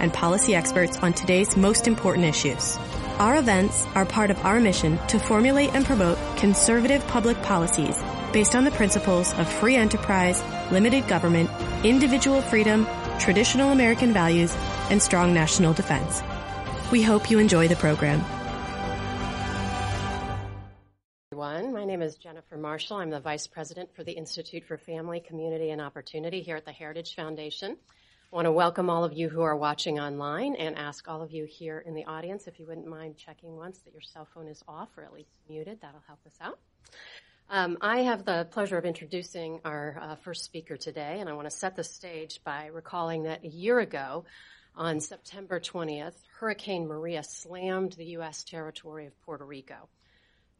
and policy experts on today's most important issues. Our events are part of our mission to formulate and promote conservative public policies based on the principles of free enterprise, limited government, individual freedom, traditional American values, and strong national defense. We hope you enjoy the program. My name is Jennifer Marshall. I'm the Vice President for the Institute for Family, Community, and Opportunity here at the Heritage Foundation. I want to welcome all of you who are watching online and ask all of you here in the audience, if you wouldn't mind checking once that your cell phone is off or at least muted. That'll help us out. I have the pleasure of introducing our first speaker today, and I want to set the stage by recalling that a year ago, on September 20th, Hurricane Maria slammed the U.S. territory of Puerto Rico.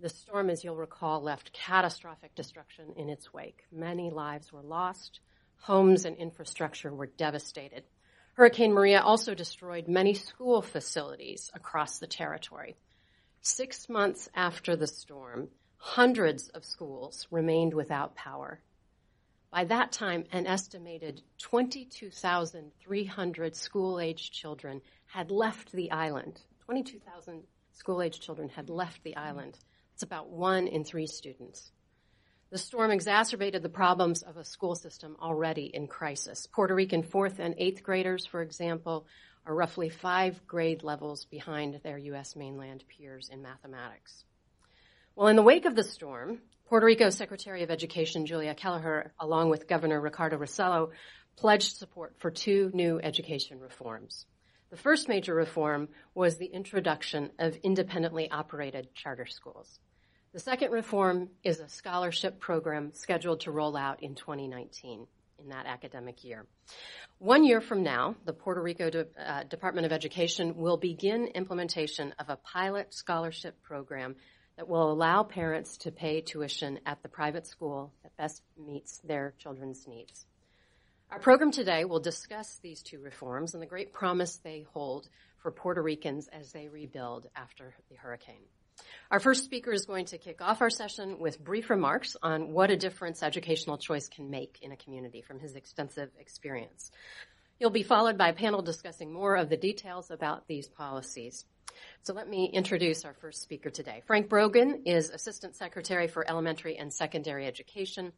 The storm, as you'll recall, left catastrophic destruction in its wake. Many lives were lost. Homes and infrastructure were devastated. Hurricane Maria also destroyed many school facilities across the territory. 6 months after the storm, hundreds of schools remained without power. By that time, an estimated 22,300 school-aged children had left the island. 22,000 school-aged children had left the island. It's about 1 in 3 students. The storm exacerbated the problems of a school system already in crisis. Puerto Rican 4th and 8th graders, for example, are roughly 5 grade levels behind their U.S. mainland peers in mathematics. Well, in the wake of the storm, Puerto Rico's Secretary of Education, Julia Keleher, along with Governor Ricardo Rosselló, pledged support for 2 new education reforms. The first major reform was the introduction of independently operated charter schools. The second reform is a scholarship program scheduled to roll out in 2019, in that academic year. 1 year from now, the Puerto Rico Department of Education will begin implementation of a pilot scholarship program that will allow parents to pay tuition at the private school that best meets their children's needs. Our program today will discuss these 2 reforms and the great promise they hold for Puerto Ricans as they rebuild after the hurricane. Our first speaker is going to kick off our session with brief remarks on what a difference educational choice can make in a community from his extensive experience. He'll be followed by a panel discussing more of the details about these policies. So let me introduce our first speaker today. Frank Brogan is Assistant Secretary for Elementary and Secondary Education.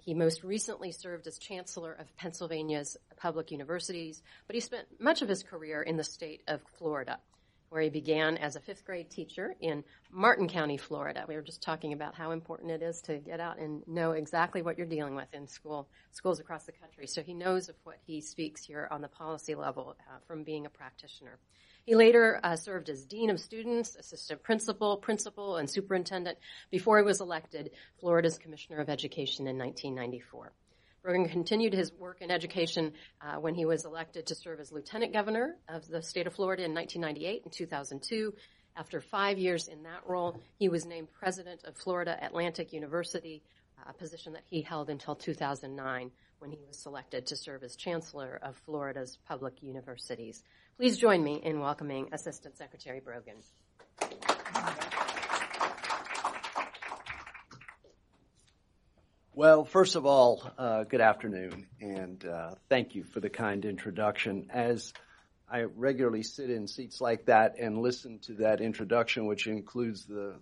He most recently served as Chancellor of Pennsylvania's public universities, but he spent much of his career in the state of Florida, where he began as a 5th grade teacher in Martin County, Florida. We were just talking about how important it is to get out and know exactly what you're dealing with in schools across the country. So he knows of what he speaks here on the policy level from being a practitioner. He later served as Dean of Students, Assistant Principal, Principal, and Superintendent before he was elected Florida's Commissioner of Education in 1994. Brogan continued his work in education when he was elected to serve as Lieutenant Governor of the state of Florida in 1998 and 2002. After 5 years in that role, he was named President of Florida Atlantic University, a position that he held until 2009 when he was selected to serve as Chancellor of Florida's public universities. Please join me in welcoming Assistant Secretary Brogan. Well, first of all, good afternoon, and thank you for the kind introduction. As I regularly sit in seats like that and listen to that introduction, which includes the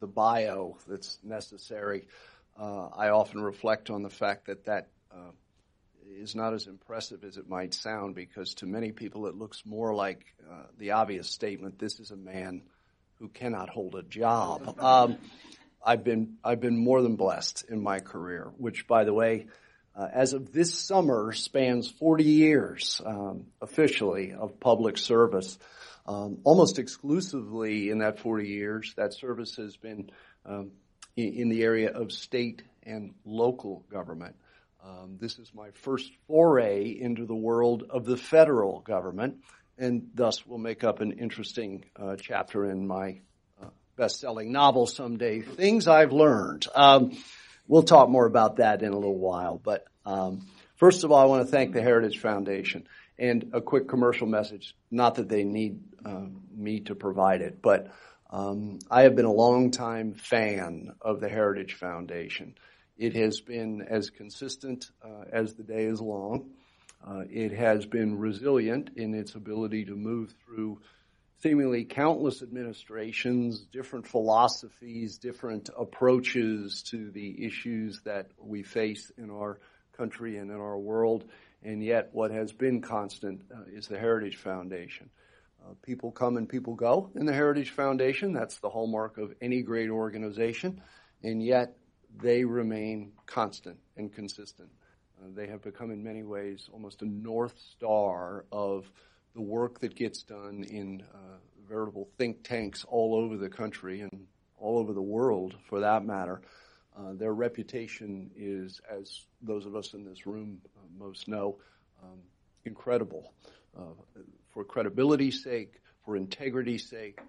bio that's necessary, I often reflect on the fact that is not as impressive as it might sound, because to many people it looks more like the obvious statement, this is a man who cannot hold a job. I've been more than blessed in my career, which, by the way, as of this summer, spans 40 years officially of public service. Almost exclusively in that 40 years, that service has been in the area of state and local government. This is my first foray into the world of the federal government, and thus will make up an interesting chapter in my best-selling novel someday, Things I've Learned. We'll talk more about that in a little while. But first of all, I want to thank the Heritage Foundation. And a quick commercial message, not that they need me to provide it, but I have been a longtime fan of the Heritage Foundation. It has been as consistent as the day is long. It has been resilient in its ability to move through seemingly countless administrations, different philosophies, different approaches to the issues that we face in our country and in our world, and yet what has been constant is the Heritage Foundation. People come and people go in the Heritage Foundation. That's the hallmark of any great organization, and yet they remain constant and consistent. They have become in many ways almost a north star of the work that gets done in veritable think tanks all over the country and all over the world, for that matter. Their reputation is, as those of us in this room most know, incredible. For credibility's sake, for integrity's sake,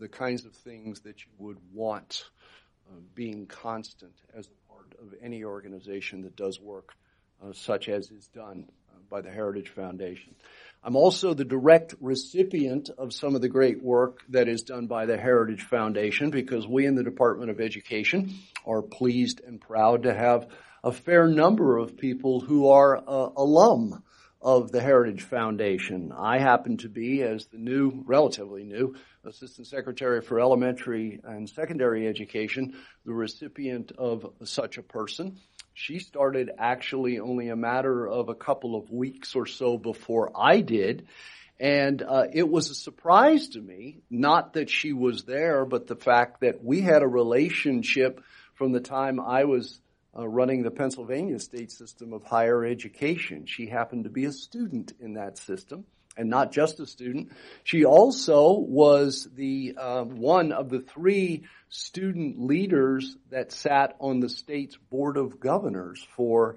the kinds of things that you would want being constant as part of any organization that does work such as is done by the Heritage Foundation. I'm also the direct recipient of some of the great work that is done by the Heritage Foundation, because we in the Department of Education are pleased and proud to have a fair number of people who are alum of the Heritage Foundation. I happen to be, as the new, relatively new, Assistant Secretary for Elementary and Secondary Education, the recipient of such a person. She started actually only a matter of a couple of weeks or so before I did, and it was a surprise to me, not that she was there, but the fact that we had a relationship from the time I was running the Pennsylvania state system of higher education. She happened to be a student in that system, and not just a student. She also was the one of the three student leaders that sat on the state's Board of Governors for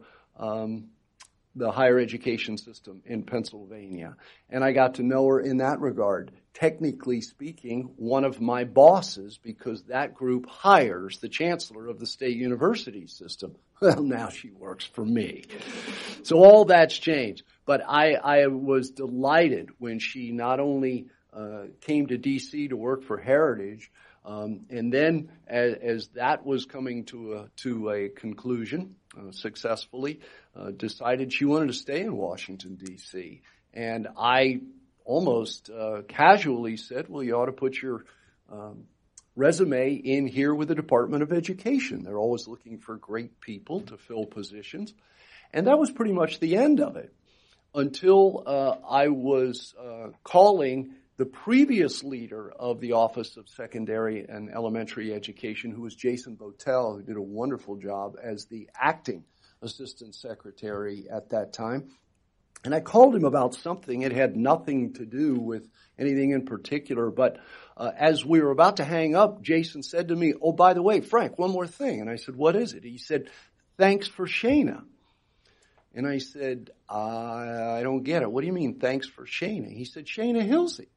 the higher education system in Pennsylvania. And I got to know her in that regard. Technically speaking, one of my bosses, because that group hires the chancellor of the state university system. Well, now she works for me. So all that's changed. But I was delighted when she not only came to D.C. to work for Heritage, and then as that was coming to a conclusion successfully, decided she wanted to stay in Washington, D.C. And I almost casually said, well, you ought to put your resume in here with the Department of Education. They're always looking for great people to fill positions. And that was pretty much the end of it, until I was calling the previous leader of the Office of Secondary and Elementary Education, who was Jason Botel, who did a wonderful job as the acting assistant secretary at that time. And I called him about something. It had nothing to do with anything in particular, but as we were about to hang up, Jason said to me, oh, by the way, Frank, one more thing. And I said, what is it? He said, thanks for Shana. And I said, I don't get it. What do you mean, thanks for Shana? He said, Shana Hilsey.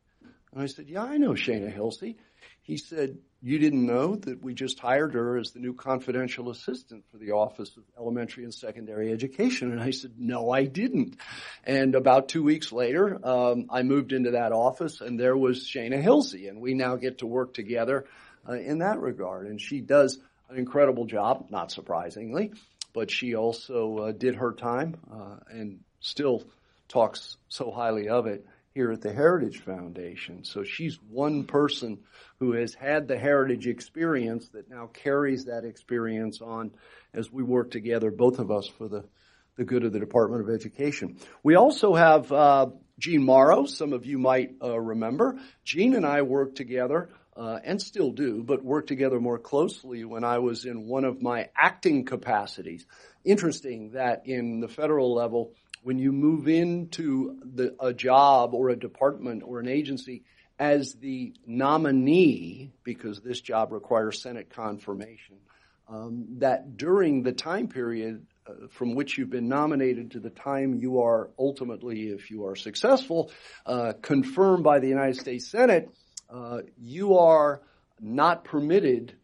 And I said, yeah, I know Shana Hilsey. He said, you didn't know that we just hired her as the new confidential assistant for the Office of Elementary and Secondary Education? And I said, no, I didn't. And about 2 weeks later, I moved into that office, and there was Shana Hilsey, and we now get to work together in that regard. And she does an incredible job, not surprisingly, but she also did her time and still talks so highly of it here at the Heritage Foundation. So she's one person who has had the Heritage experience that now carries that experience on as we work together, both of us, for the good of the Department of Education. We also have Jean Morrow, some of you might remember. Jean and I worked together and still do, but work together more closely when I was in one of my acting capacities. Interesting that in the federal level, when you move into a job or a department or an agency as the nominee, because this job requires Senate confirmation, that during the time period from which you've been nominated to the time you are ultimately, if you are successful, confirmed by the United States Senate, you are not permitted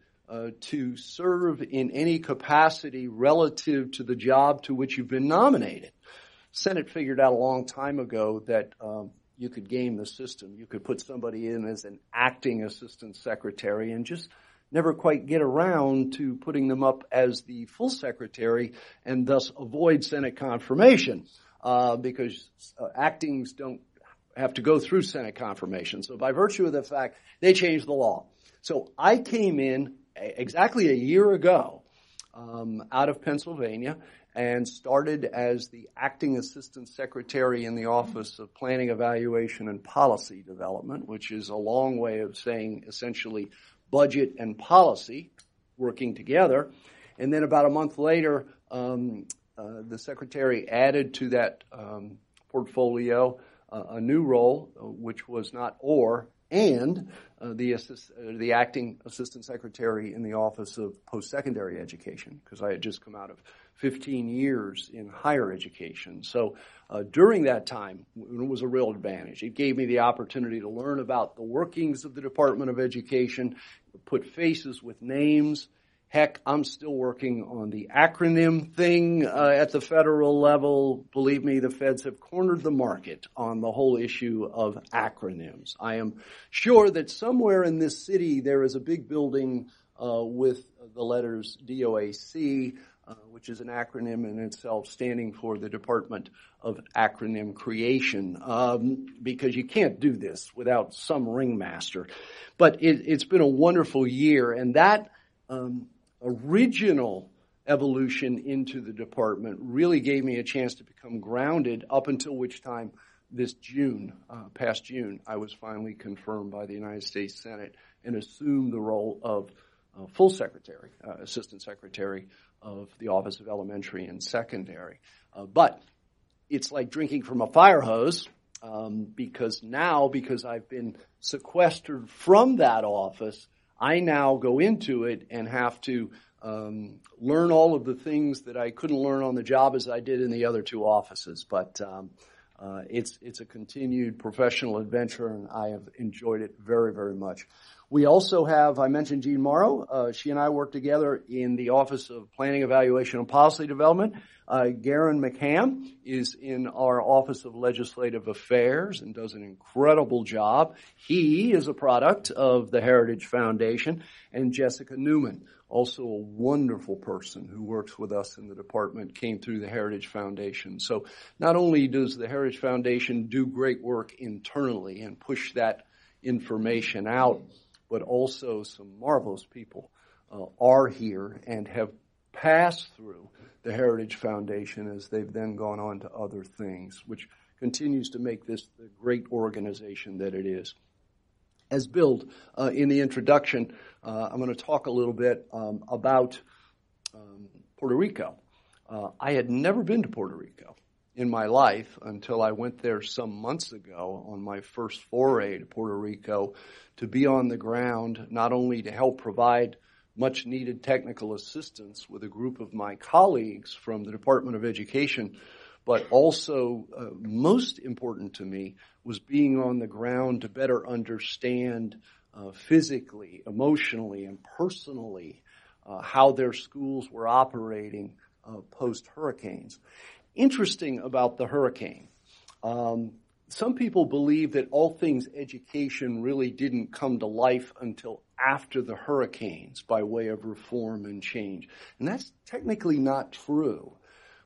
to serve in any capacity relative to the job to which you've been nominated. Senate figured out a long time ago that you could game the system. You could put somebody in as an acting assistant secretary and just never quite get around to putting them up as the full secretary and thus avoid Senate confirmation because actings don't have to go through Senate confirmation. So by virtue of the fact, they changed the law. So I came in exactly a year ago out of Pennsylvania and started as the acting assistant secretary in the Office of Planning, Evaluation, and Policy Development, which is a long way of saying essentially budget and policy working together. And then about a month later, the secretary added to that portfolio a new role, which was not or, and the acting assistant secretary in the Office of Post-Secondary Education, because I had just come out of 15 years in higher education. So during that time, it was a real advantage. It gave me the opportunity to learn about the workings of the Department of Education, put faces with names. Heck, I'm still working on the acronym thing at the federal level. Believe me, the feds have cornered the market on the whole issue of acronyms. I am sure that somewhere in this city there is a big building with the letters DOAC, which is an acronym in itself standing for the Department of Acronym Creation, because you can't do this without some ringmaster. But it's been a wonderful year, and that original evolution into the department really gave me a chance to become grounded, up until which time this June, past June, I was finally confirmed by the United States Senate and assumed the role of full secretary, assistant secretary of the Office of Elementary and Secondary. But it's like drinking from a fire hose, because I've been sequestered from that office, I now go into it and have to learn all of the things that I couldn't learn on the job as I did in the other two offices. But it's a continued professional adventure, and I have enjoyed it very, very much. We also have, I mentioned Jean Morrow. She and I work together in the Office of Planning, Evaluation, and Policy Development. Garen McCann is in our Office of Legislative Affairs and does an incredible job. He is a product of the Heritage Foundation. And Jessica Newman, also a wonderful person who works with us in the department, came through the Heritage Foundation. So not only does the Heritage Foundation do great work internally and push that information out, but also some marvelous people are here and have passed through the Heritage Foundation as they've then gone on to other things, which continues to make this the great organization that it is. As Bill, in the introduction, I'm going to talk a little bit about Puerto Rico. I had never been to Puerto Rico in my life until I went there some months ago on my first foray to Puerto Rico to be on the ground, not only to help provide much needed technical assistance with a group of my colleagues from the Department of Education, but also most important to me was being on the ground to better understand physically, emotionally, and personally how their schools were operating post-hurricanes. Interesting about the hurricane. Some people believe that all things education really didn't come to life until after the hurricanes by way of reform and change. And that's technically not true.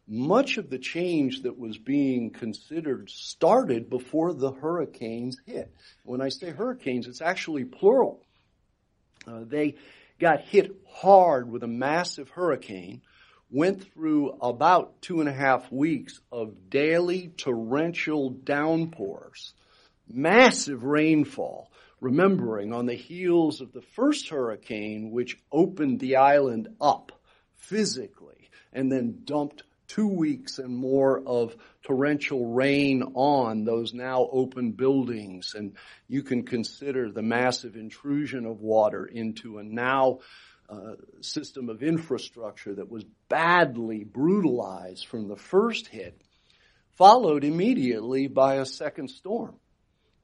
Much of the change that was being considered started before the hurricanes hit. When I say hurricanes, it's actually plural. They got hit hard with a massive hurricane, went through about 2.5 weeks of daily torrential downpours, massive rainfall, remembering on the heels of the first hurricane, which opened the island up physically and then dumped 2 weeks and more of torrential rain on those now open buildings. And you can consider the massive intrusion of water into a now system of infrastructure that was badly brutalized from the first hit, followed immediately by a second storm,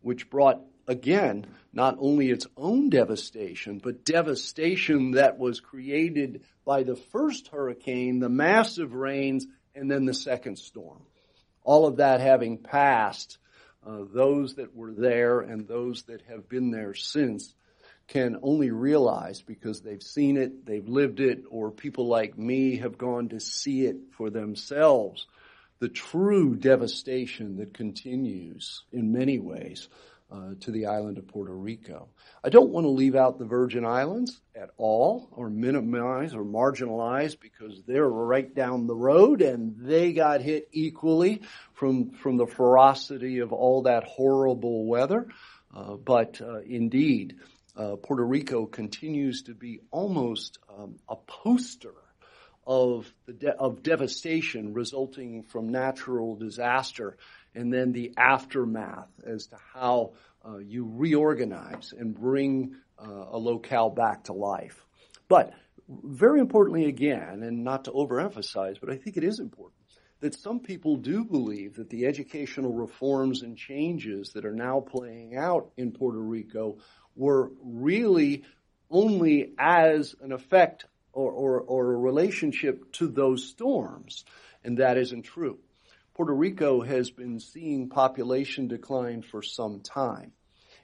which brought, again, not only its own devastation, but devastation that was created by the first hurricane, the massive rains, and then the second storm. All of that having passed, those that were there and those that have been there since can only realize, because they've seen it, they've lived it, or people like me have gone to see it for themselves, the true devastation that continues in many ways to the island of Puerto Rico. I don't want to leave out the Virgin Islands at all, or minimize or marginalize, because they're right down the road and they got hit equally from the ferocity of all that horrible weather. But indeed, Puerto Rico continues to be almost a poster of devastation resulting from natural disaster, and then the aftermath as to how you reorganize and bring a locale back to life. But very importantly again, and not to overemphasize, but I think it is important, that some people do believe that the educational reforms and changes that are now playing out in Puerto Rico were really only as an effect or a relationship to those storms, and that isn't true. Puerto Rico has been seeing population decline for some time,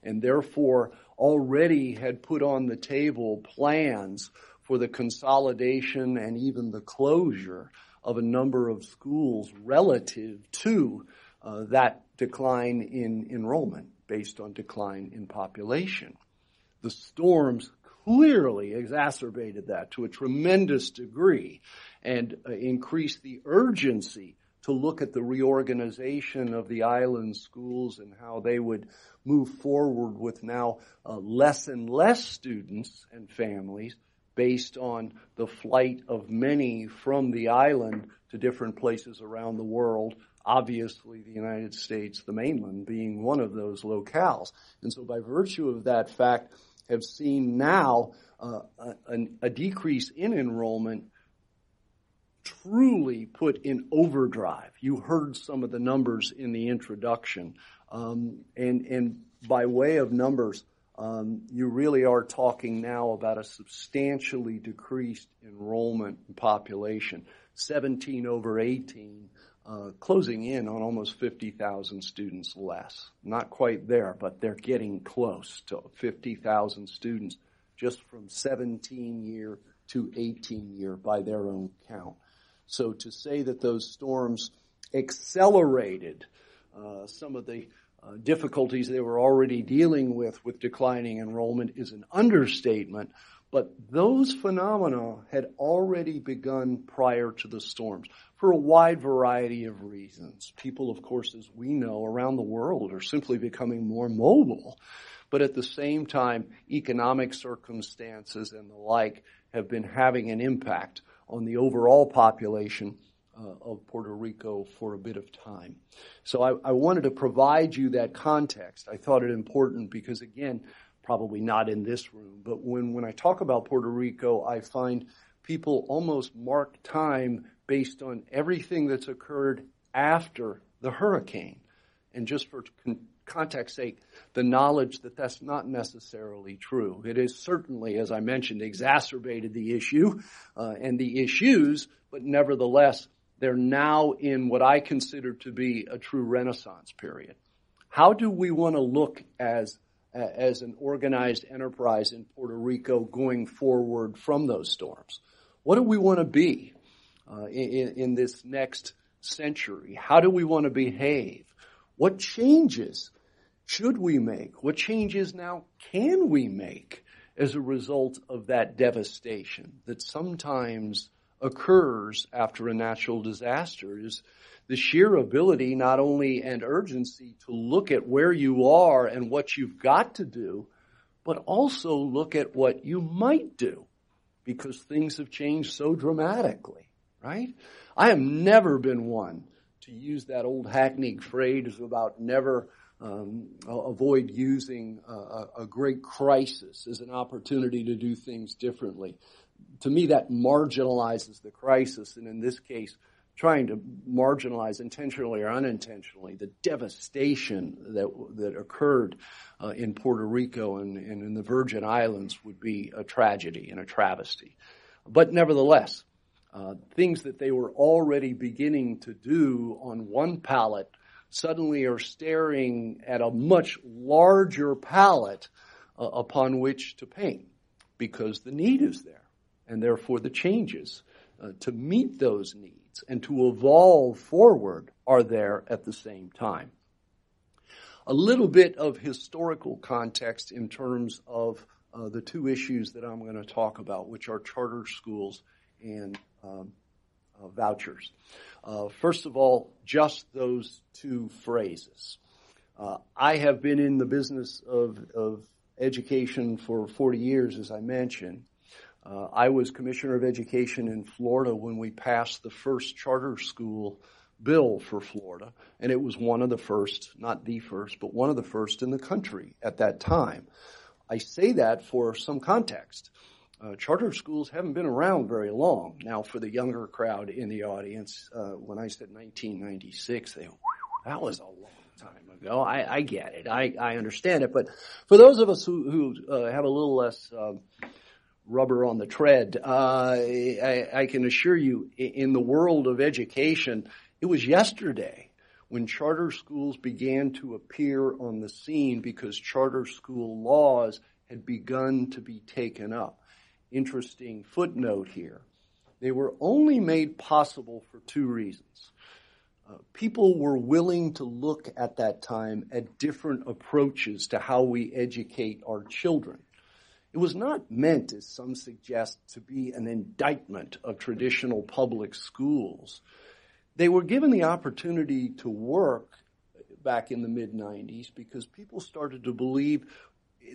and therefore already had put on the table plans for the consolidation and even the closure of a number of schools relative to that decline in enrollment based on decline in population. The storms clearly exacerbated that to a tremendous degree and increased the urgency to look at the reorganization of the island schools and how they would move forward with now less and less students and families based on the flight of many from the island to different places around the world, obviously the United States, the mainland, being one of those locales. And so by virtue of that fact, have seen now a decrease in enrollment truly put in overdrive. You heard some of the numbers in the introduction. And by way of numbers, you really are talking now about a substantially decreased enrollment and population, 17 over 18, closing in on almost 50,000 students less. Not quite there, but they're getting close to 50,000 students just from 17-year to 18-year by their own count. So to say that those storms accelerated some of the difficulties they were already dealing with declining enrollment is an understatement, but those phenomena had already begun prior to the storms for a wide variety of reasons. People, of course, as we know, around the world are simply becoming more mobile, but at the same time, economic circumstances and the like have been having an impact on the overall population of Puerto Rico for a bit of time. So I wanted to provide you that context. I thought it important because, again, probably not in this room, but when I talk about Puerto Rico, I find people almost mark time based on everything that's occurred after the hurricane. And just for context's sake, the knowledge that that's not necessarily true. It is certainly, as I mentioned, exacerbated the issue and the issues, but nevertheless, they're now in what I consider to be a true renaissance period. How do we want to look as an organized enterprise in Puerto Rico going forward from those storms? What do we want to be in this next century? How do we want to behave? What changes should we make? What changes now can we make as a result of that devastation that sometimes occurs after a natural disaster? Is the sheer ability not only and urgency to look at where you are and what you've got to do, but also look at what you might do because things have changed so dramatically, right? I have never been one to use that old hackneyed phrase about never avoid using a great crisis as an opportunity to do things differently. to me, that marginalizes the crisis, and in this case, trying to marginalize intentionally or unintentionally the devastation that occurred in Puerto Rico and in the Virgin Islands would be a tragedy and a travesty. But nevertheless, things that they were already beginning to do on one pallet suddenly are staring at a much larger pallet upon which to paint, because the need is there, and therefore the changes to meet those needs and to evolve forward are there at the same time. A little bit of historical context in terms of the two issues that I'm going to talk about, which are charter schools and vouchers. First of all, just those two phrases. I have been in the business of education for 40 years, as I mentioned. I was Commissioner of Education in Florida when we passed the first charter school bill for Florida, and it was one of the first, not the first, but one of the first in the country at that time. I say that for some context. Charter schools haven't been around very long. Now, for the younger crowd in the audience, when I said 1996, that was a long time ago. I get it. I understand it. But for those of us who have a little less rubber on the tread, I can assure you, in the world of education, it was yesterday when charter schools began to appear on the scene, because charter school laws had begun to be taken up. Interesting footnote here. They were only made possible for two reasons. People were willing to look at that time at different approaches to how we educate our children. It was not meant, as some suggest, to be an indictment of traditional public schools. They were given the opportunity to work back in the mid-90s because people started to believe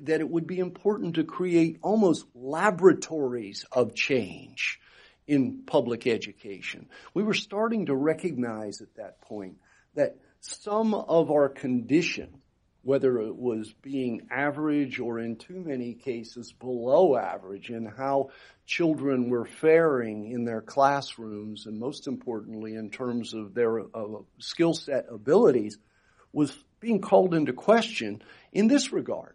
that it would be important to create almost laboratories of change in public education. We were starting to recognize at that point that some of our condition, whether it was being average or in too many cases below average in how children were faring in their classrooms, and most importantly in terms of their skill set abilities, was being called into question in this regard.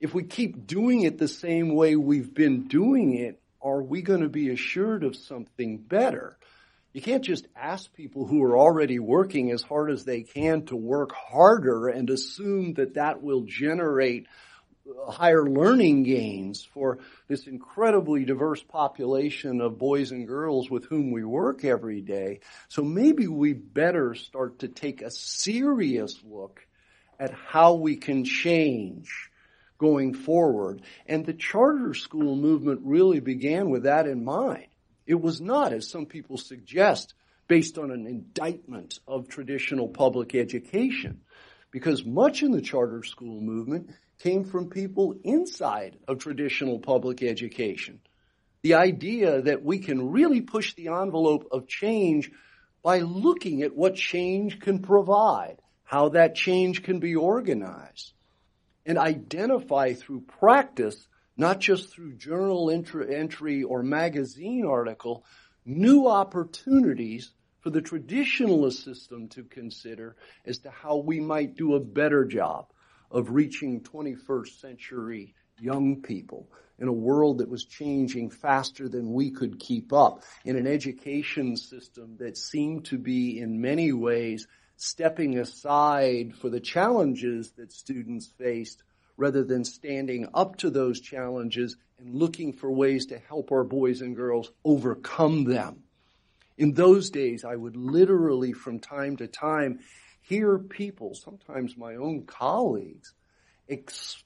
If we keep doing it the same way we've been doing it, are we going to be assured of something better? You can't just ask people who are already working as hard as they can to work harder and assume that that will generate higher learning gains for this incredibly diverse population of boys and girls with whom we work every day. So maybe we better start to take a serious look at how we can change going forward. And the charter school movement really began with that in mind. It was not, as some people suggest, based on an indictment of traditional public education, because much in the charter school movement came from people inside of traditional public education. The idea that we can really push the envelope of change by looking at what change can provide, how that change can be organized, and identify through practice, not just through journal entry or magazine article, new opportunities for the traditionalist system to consider as to how we might do a better job of reaching 21st century young people in a world that was changing faster than we could keep up, in an education system that seemed to be in many ways stepping aside for the challenges that students faced, rather than standing up to those challenges and looking for ways to help our boys and girls overcome them. In those days, I would literally from time to time hear people, sometimes my own colleagues,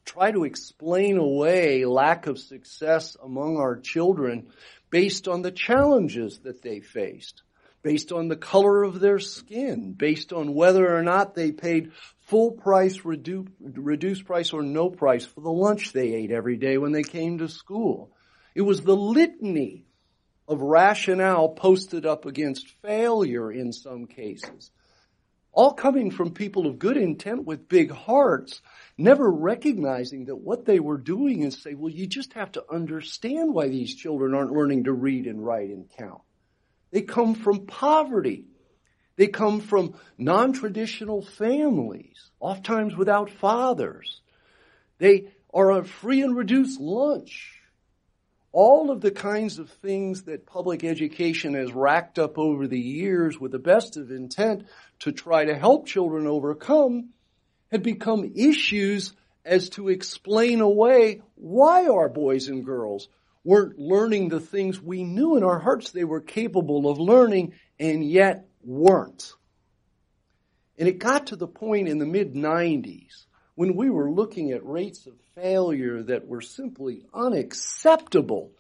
try to explain away lack of success among our children based on the challenges that they faced, based on the color of their skin, based on whether or not they paid full price, reduced price, or no price for the lunch they ate every day when they came to school. It was the litany of rationale posted up against failure in some cases. all coming from people of good intent with big hearts, never recognizing that what they were doing is say, well, you just have to understand why these children aren't learning to read and write and count. They come from poverty. They come from non-traditional families, oftentimes without fathers. They are on free and reduced lunch. All of the kinds of things that public education has racked up over the years with the best of intent to try to help children overcome had become issues as to explain away why our boys and girls weren't learning the things we knew in our hearts they were capable of learning and yet weren't. And it got to the point in the mid-90s when we were looking at rates of failure that were simply unacceptable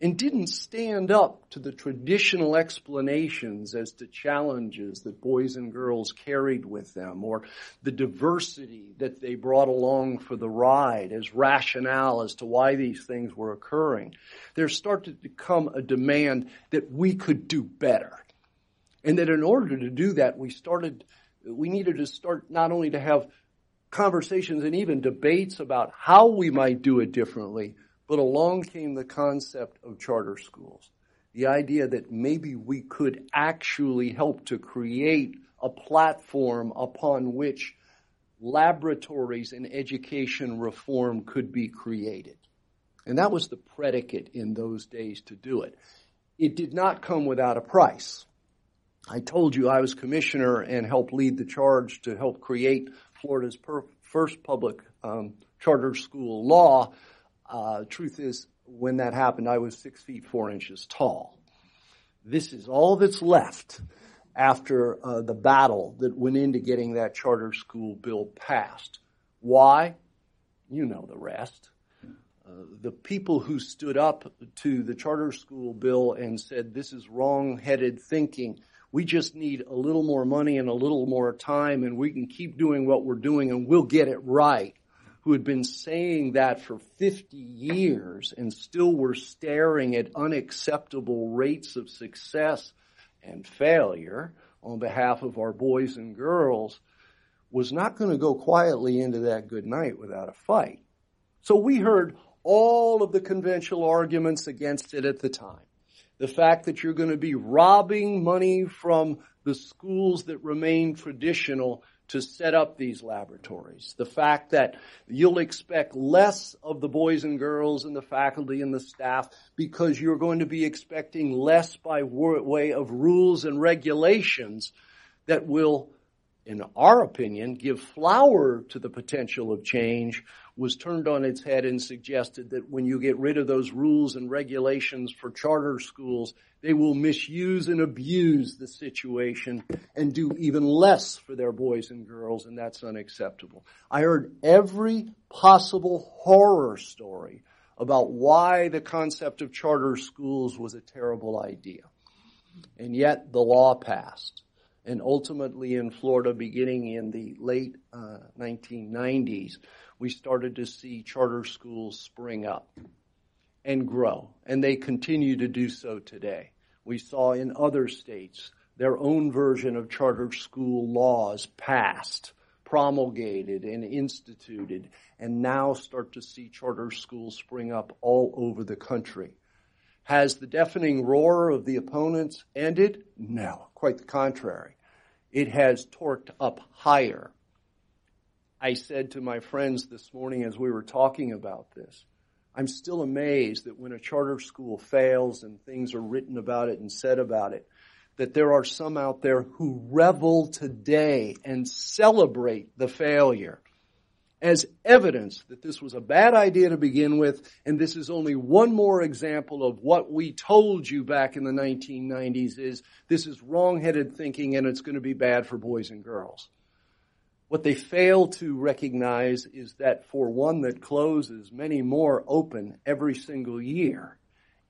and didn't stand up to the traditional explanations as to challenges that boys and girls carried with them or the diversity that they brought along for the ride as rationale as to why these things were occurring. There started to come a demand that we could do better. And that in order to do that, we needed to start not only to have conversations and even debates about how we might do it differently, but along came the concept of charter schools. The idea that maybe we could actually help to create a platform upon which laboratories and education reform could be created. And that was the predicate in those days to do it. It did not come without a price. I told you I was commissioner and helped lead the charge to help create Florida's first public charter school law. Truth is, when that happened, I was 6 feet 4 inches tall. This is all that's left after the battle that went into getting that charter school bill passed. Why? You know the rest. The people who stood up to the charter school bill and said, this is wrong-headed thinking. We just need a little more money and a little more time, and we can keep doing what we're doing, and we'll get it right, who had been saying that for 50 years and still were staring at unacceptable rates of success and failure on behalf of our boys and girls, was not going to go quietly into that good night without a fight. So we heard all of the conventional arguments against it at the time. The fact that you're going to be robbing money from the schools that remain traditional to set up these laboratories. The fact that you'll expect less of the boys and girls and the faculty and the staff because you're going to be expecting less by way of rules and regulations that will, in our opinion, give flower to the potential of change, was turned on its head and suggested that when you get rid of those rules and regulations for charter schools, they will misuse and abuse the situation and do even less for their boys and girls, and that's unacceptable. I heard every possible horror story about why the concept of charter schools was a terrible idea. And yet the law passed. And ultimately in Florida, beginning in the late 1990s, we started to see charter schools spring up and grow, and they continue to do so today. We saw in other states their own version of charter school laws passed, promulgated, and instituted, and now start to see charter schools spring up all over the country. Has the deafening roar of the opponents ended? No, quite the contrary. It has torqued up higher. I said to my friends this morning as we were talking about this, I'm still amazed that when a charter school fails and things are written about it and said about it, that there are some out there who revel today and celebrate the failure as evidence that this was a bad idea to begin with, and this is only one more example of what we told you back in the 1990s is this is wrong-headed thinking and it's going to be bad for boys and girls. What they fail to recognize is that for one that closes, many more open every single year,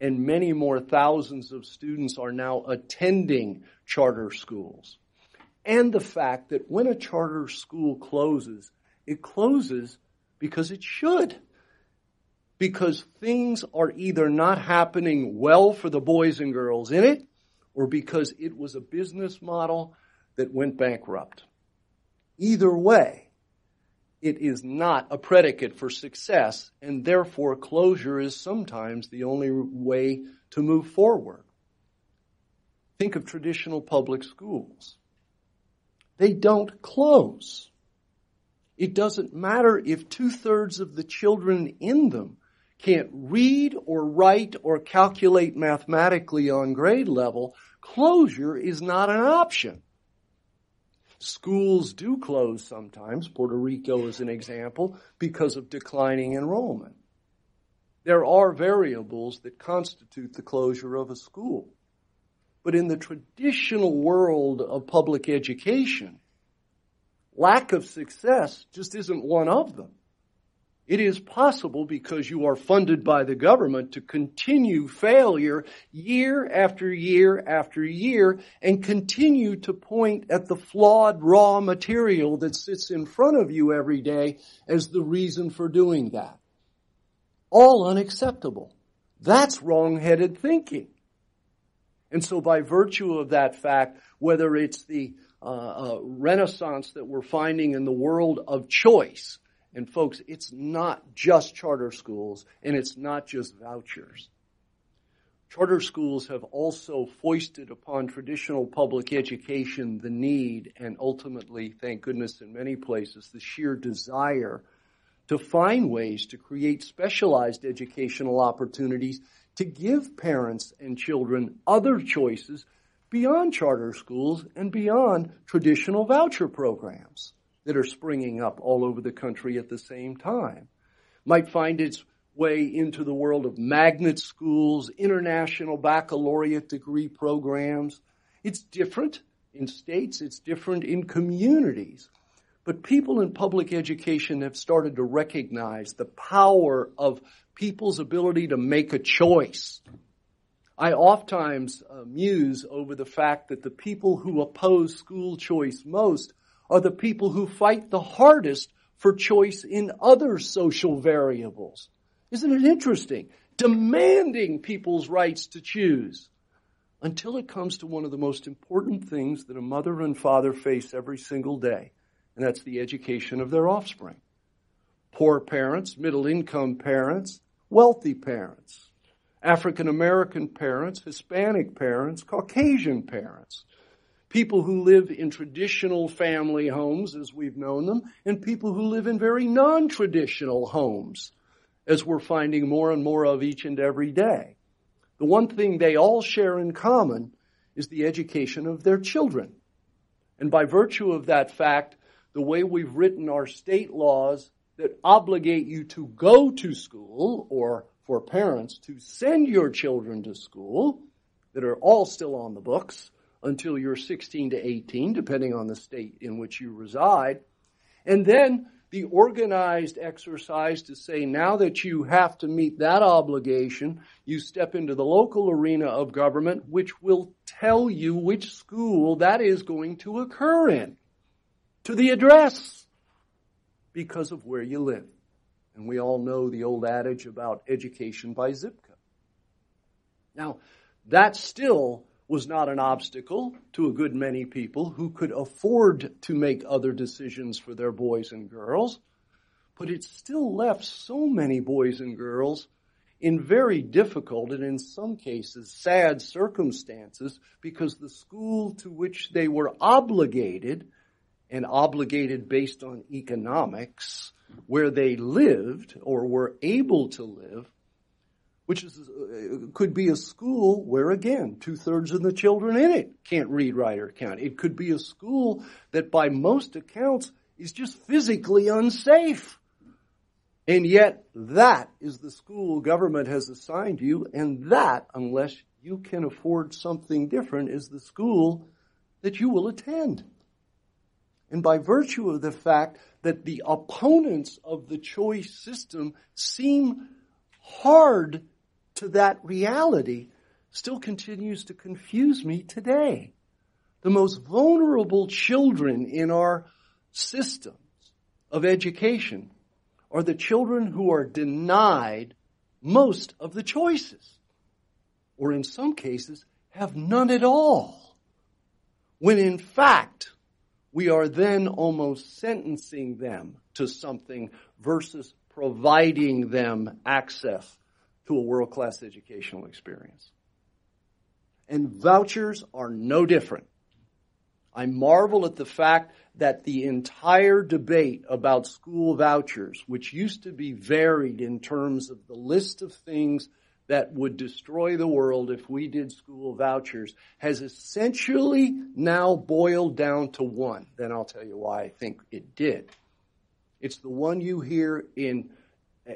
and many more thousands of students are now attending charter schools. And the fact that when a charter school closes, it closes because it should, because things are either not happening well for the boys and girls in it, or because it was a business model that went bankrupt. Either way, it is not a predicate for success, and therefore closure is sometimes the only way to move forward. Think of traditional public schools. They don't close. It doesn't matter if 2/3 of the children in them can't read or write or calculate mathematically on grade level. Closure is not an option. Schools do close sometimes, Puerto Rico is an example, because of declining enrollment. There are variables that constitute the closure of a school. But in the traditional world of public education, lack of success just isn't one of them. It is possible, because you are funded by the government, to continue failure year after year after year and continue to point at the flawed raw material that sits in front of you every day as the reason for doing that. All unacceptable. That's wrong-headed thinking. And so by virtue of that fact, whether it's the renaissance that we're finding in the world of choice, and folks, it's not just charter schools, and it's not just vouchers. Charter schools have also foisted upon traditional public education the need, and ultimately, thank goodness in many places, the sheer desire to find ways to create specialized educational opportunities to give parents and children other choices beyond charter schools and beyond traditional voucher programs that are springing up all over the country at the same time. Might find its way into the world of magnet schools, international baccalaureate degree programs. It's different in states, it's different in communities. But people in public education have started to recognize the power of people's ability to make a choice. I oftentimes muse over the fact that the people who oppose school choice most are the people who fight the hardest for choice in other social variables. Isn't it interesting? Demanding people's rights to choose, until it comes to one of the most important things that a mother and father face every single day, and that's the education of their offspring. Poor parents, middle-income parents, wealthy parents, African-American parents, Hispanic parents, Caucasian parents, people who live in traditional family homes as we've known them, and people who live in very non-traditional homes, as we're finding more and more of each and every day. The one thing they all share in common is the education of their children. And by virtue of that fact, the way we've written our state laws that obligate you to go to school, or for parents to send your children to school, that are all still on the books, until you're 16 to 18, depending on the state in which you reside. And then the organized exercise to say, now that you have to meet that obligation, you step into the local arena of government, which will tell you which school that is going to occur in, to the address, because of where you live. And we all know the old adage about education by zip code. Now, that's still was not an obstacle to a good many people who could afford to make other decisions for their boys and girls, but it still left so many boys and girls in very difficult and in some cases sad circumstances, because the school to which they were obligated, and obligated based on economics, where they lived or were able to live, which is, could be a school where, again, 2/3 of the children in it can't read, write, or count. It could be a school that, by most accounts, is just physically unsafe. And yet, that is the school government has assigned you, and that, unless you can afford something different, is the school that you will attend. And by virtue of the fact that the opponents of the choice system seem hard to that reality, still continues to confuse me today. The most vulnerable children in our systems of education are the children who are denied most of the choices, or in some cases have none at all. when in fact we are then almost sentencing them to something versus providing them access to a world-class educational experience. And vouchers are no different. I marvel at the fact that the entire debate about school vouchers, which used to be varied in terms of the list of things that would destroy the world if we did school vouchers, has essentially now boiled down to one. Then I'll tell you why I think it did. It's the one you hear in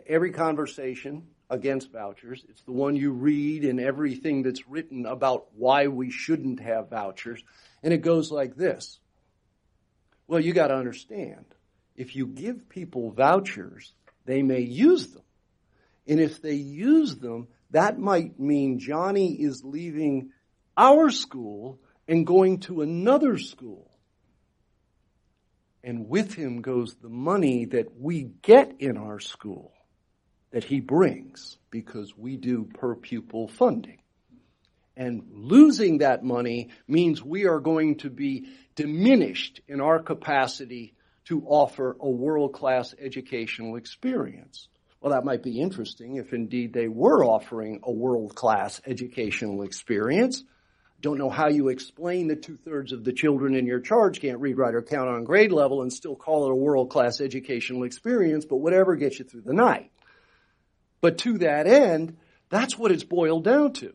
every conversation against vouchers. It's the one you read in everything that's written about why we shouldn't have vouchers. And it goes like this. Well, you got to understand, if you give people vouchers, they may use them. And if they use them, that might mean Johnny is leaving our school and going to another school. And with him goes the money that we get in our school that he brings, because we do per pupil funding. And losing that money means we are going to be diminished in our capacity to offer a world-class educational experience. Well, that might be interesting if indeed they were offering a world-class educational experience. Don't know how you explain that two-thirds of the children in your charge can't read, write, or count on grade level and still call it a world-class educational experience, but whatever gets you through the night. But to that end, that's what it's boiled down to.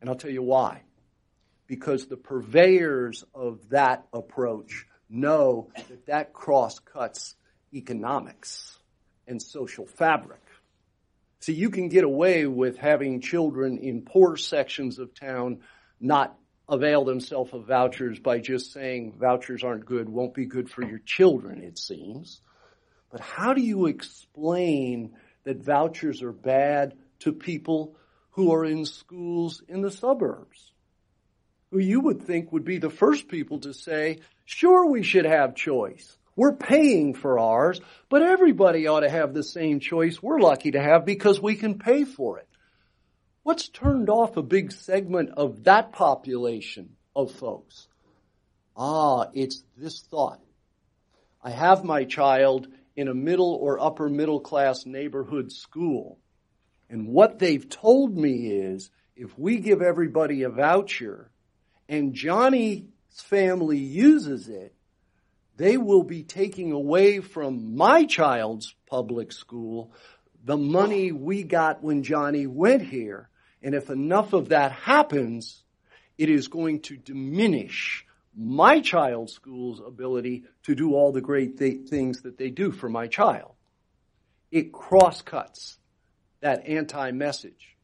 And I'll tell you why. Because the purveyors of that approach know that that cross-cuts economics and social fabric. See, you can get away with having children in poor sections of town not avail themselves of vouchers by just saying vouchers aren't good, won't be good for your children, it seems. But how do you explain that vouchers are bad to people who are in schools in the suburbs, who you would think would be the first people to say, sure, we should have choice. We're paying for ours, but everybody ought to have the same choice we're lucky to have because we can pay for it. What's turned off a big segment of that population of folks? It's this thought. I have my child in a middle or upper middle class neighborhood school. And what they've told me is, if we give everybody a voucher and Johnny's family uses it, they will be taking away from my child's public school the money we got when Johnny went here. And if enough of that happens, it is going to diminish my child's school's ability to do all the great things that they do for my child. It cross-cuts that anti-message.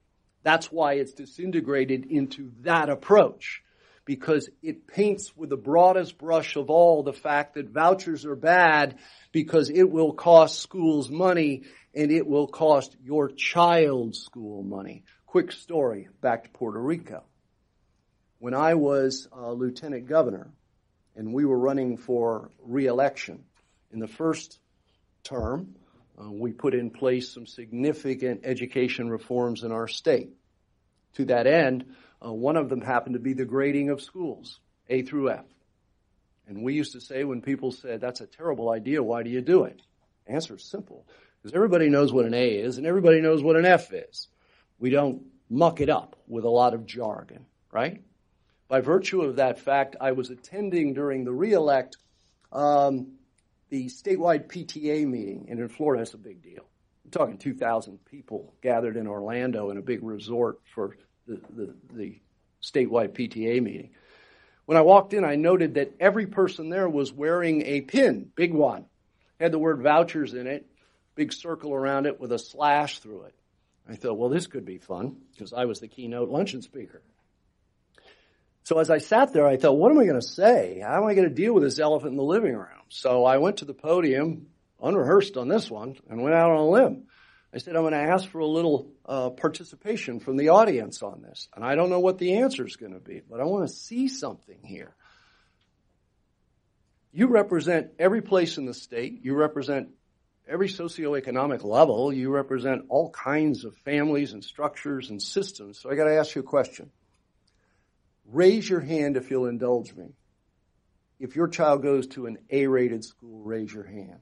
That's why it's disintegrated into that approach, because it paints with the broadest brush of all the fact that vouchers are bad because it will cost schools money and it will cost your child's school money. Quick story back to Puerto Rico. When I was lieutenant governor and we were running for re-election in the first term, we put in place some significant education reforms in our state. To that end, one of them happened to be the grading of schools, A through F. And we used to say when people said, that's a terrible idea, why do you do it? The answer is simple, because everybody knows what an A is and everybody knows what an F is. We don't muck it up with a lot of jargon, right? By virtue of that fact, I was attending during the re-elect the statewide PTA meeting, and in Florida, it's a big deal. I'm talking 2,000 people gathered in Orlando in a big resort for the statewide PTA meeting. When I walked in, I noted that every person there was wearing a pin, big one. Had the word vouchers in it, big circle around it with a slash through it. I thought, well, this could be fun, because I was the keynote luncheon speaker. So as I sat there, I thought, what am I going to say? How am I going to deal with this elephant in the living room? So I went to the podium, unrehearsed on this one, and went out on a limb. I said, I'm going to ask for a little participation from the audience on this. And I don't know what the answer is going to be, but I want to see something here. You represent every place in the state. You represent every socioeconomic level. You represent all kinds of families and structures and systems. So I got to ask you a question. Raise your hand if you'll indulge me. If your child goes to an A-rated school, raise your hand.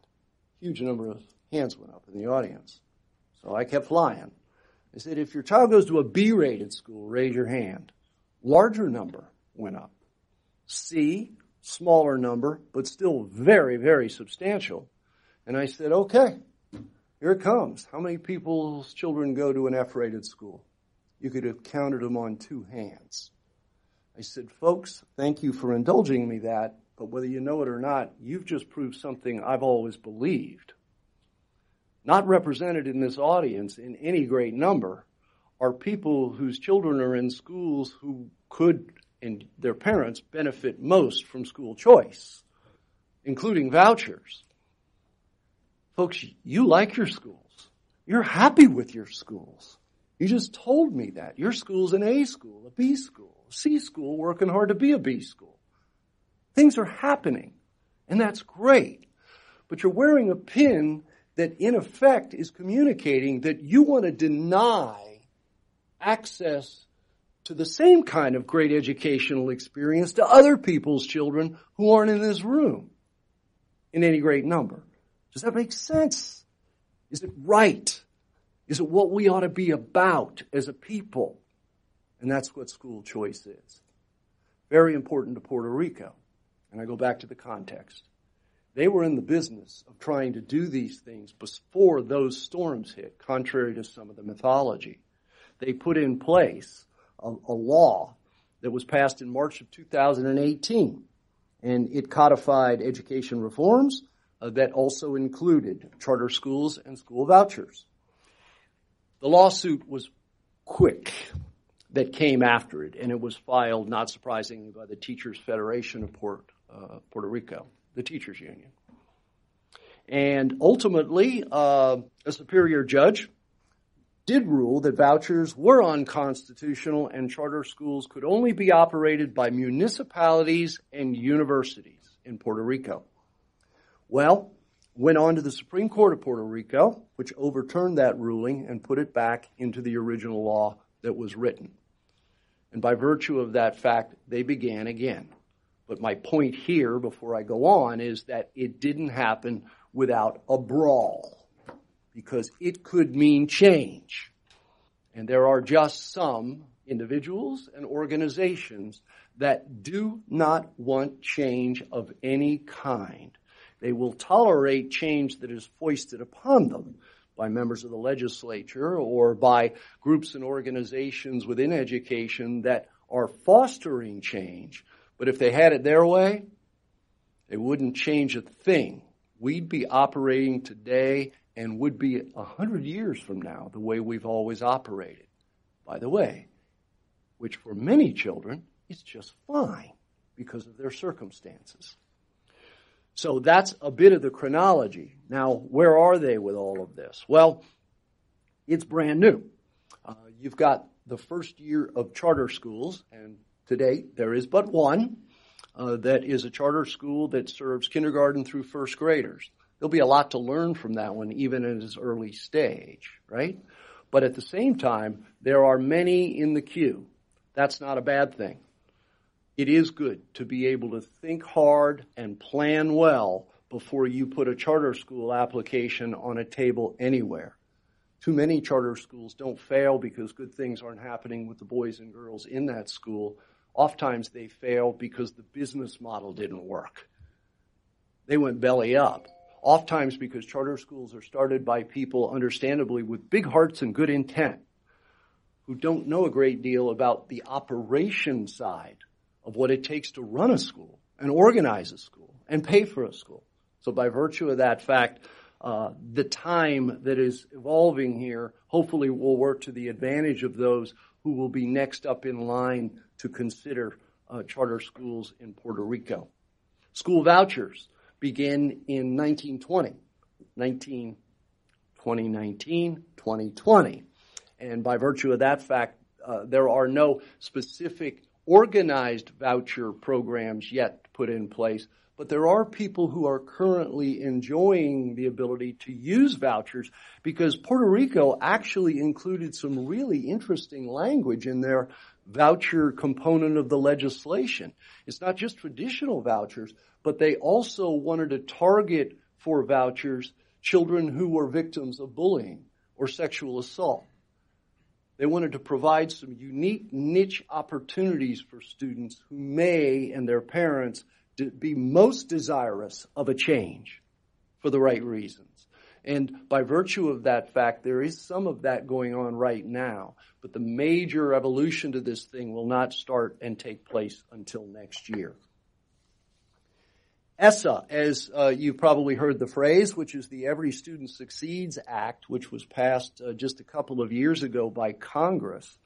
Huge number of hands went up in the audience. So I kept flying. I said, if your child goes to a B-rated school, raise your hand. Larger number went up. C, smaller number, but still very, very substantial. And I said, okay, here it comes. How many people's children go to an F-rated school? You could have counted them on two hands. I said, folks, thank you for indulging me that, but whether you know it or not, you've just proved something I've always believed. Not represented in this audience in any great number are people whose children are in schools who could, and their parents, benefit most from school choice, including vouchers. Folks, you like your schools. You're happy with your schools. You just told me that. Your school's an A school, a B school, a C school, working hard to be a B school. Things are happening, and that's great. But you're wearing a pin that, in effect, is communicating that you want to deny access to the same kind of great educational experience to other people's children who aren't in this room in any great number. Does that make sense? Is it right? Is it what we ought to be about as a people? And that's what school choice is. Very important to Puerto Rico. And I go back to the context. They were in the business of trying to do these things before those storms hit, contrary to some of the mythology. They put in place a law that was passed in March of 2018, and it codified education reforms that also included charter schools and school vouchers. The lawsuit was quick that came after it, and it was filed, not surprisingly, by the Teachers Federation of Puerto Rico, the teachers union. And ultimately, a superior judge did rule that vouchers were unconstitutional and charter schools could only be operated by municipalities and universities in Puerto Rico. Well, went on to the Supreme Court of Puerto Rico, which overturned that ruling and put it back into the original law that was written. And by virtue of that fact, they began again. But my point here, before I go on, is that it didn't happen without a brawl, because it could mean change. And there are just some individuals and organizations that do not want change of any kind. They will tolerate change that is foisted upon them by members of the legislature or by groups and organizations within education that are fostering change. But if they had it their way, they wouldn't change a thing. We'd be operating today and would be 100 years from now the way we've always operated. By the way, which for many children is just fine because of their circumstances. So that's a bit of the chronology. Now, where are they with all of this? Well, it's brand new. You've got the first year of charter schools, and to date there is but one that is a charter school that serves kindergarten through first graders. There'll be a lot to learn from that one, even at its early stage, right? But at the same time, there are many in the queue. That's not a bad thing. It is good to be able to think hard and plan well before you put a charter school application on a table anywhere. Too many charter schools don't fail because good things aren't happening with the boys and girls in that school. Oftentimes they fail because the business model didn't work. They went belly up. Oftentimes because charter schools are started by people, understandably, with big hearts and good intent who don't know a great deal about the operation side of what it takes to run a school and organize a school and pay for a school. So by virtue of that fact, the time that is evolving here hopefully will work to the advantage of those who will be next up in line to consider charter schools in Puerto Rico. School vouchers begin in 2020. And by virtue of that fact, there are no specific organized voucher programs yet put in place, but there are people who are currently enjoying the ability to use vouchers because Puerto Rico actually included some really interesting language in their voucher component of the legislation. It's not just traditional vouchers, but they also wanted to target for vouchers children who were victims of bullying or sexual assault. They wanted to provide some unique niche opportunities for students who may, and their parents, be most desirous of a change for the right reasons. And by virtue of that fact, there is some of that going on right now. But the major evolution to this thing will not start and take place until next year. ESSA, as you've probably heard the phrase, which is the Every Student Succeeds Act, which was passed just a couple of years ago by Congress,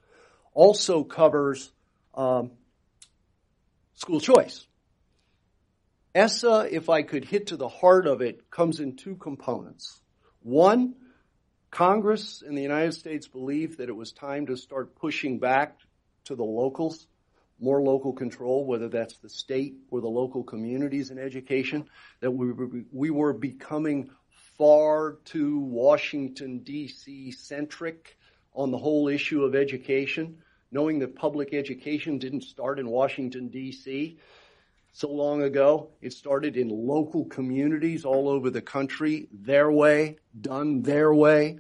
also covers school choice. ESSA, if I could hit to the heart of it, comes in two components. One, Congress and the United States believed that it was time to start pushing back to the locals, more local control, whether that's the state or the local communities in education, that we were becoming far too Washington, D.C. centric on the whole issue of education, knowing that public education didn't start in Washington, D.C., so long ago. It started in local communities all over the country, their way, done their way.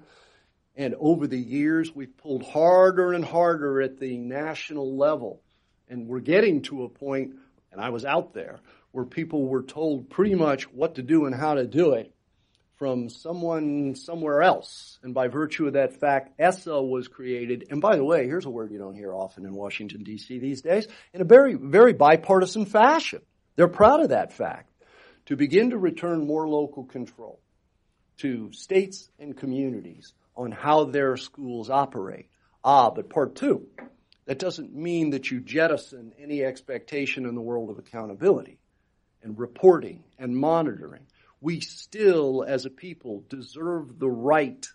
And over the years, we've pulled harder and harder at the national level. And we're getting to a point, and I was out there, where people were told pretty much what to do and how to do it from someone somewhere else. And by virtue of that fact, ESSA was created. And by the way, here's a word you don't hear often in Washington, D.C. these days, in a very, very bipartisan fashion. They're proud of that fact, to begin to return more local control to states and communities on how their schools operate. But part two, that doesn't mean that you jettison any expectation in the world of accountability and reporting and monitoring. We still, as a people, deserve the right,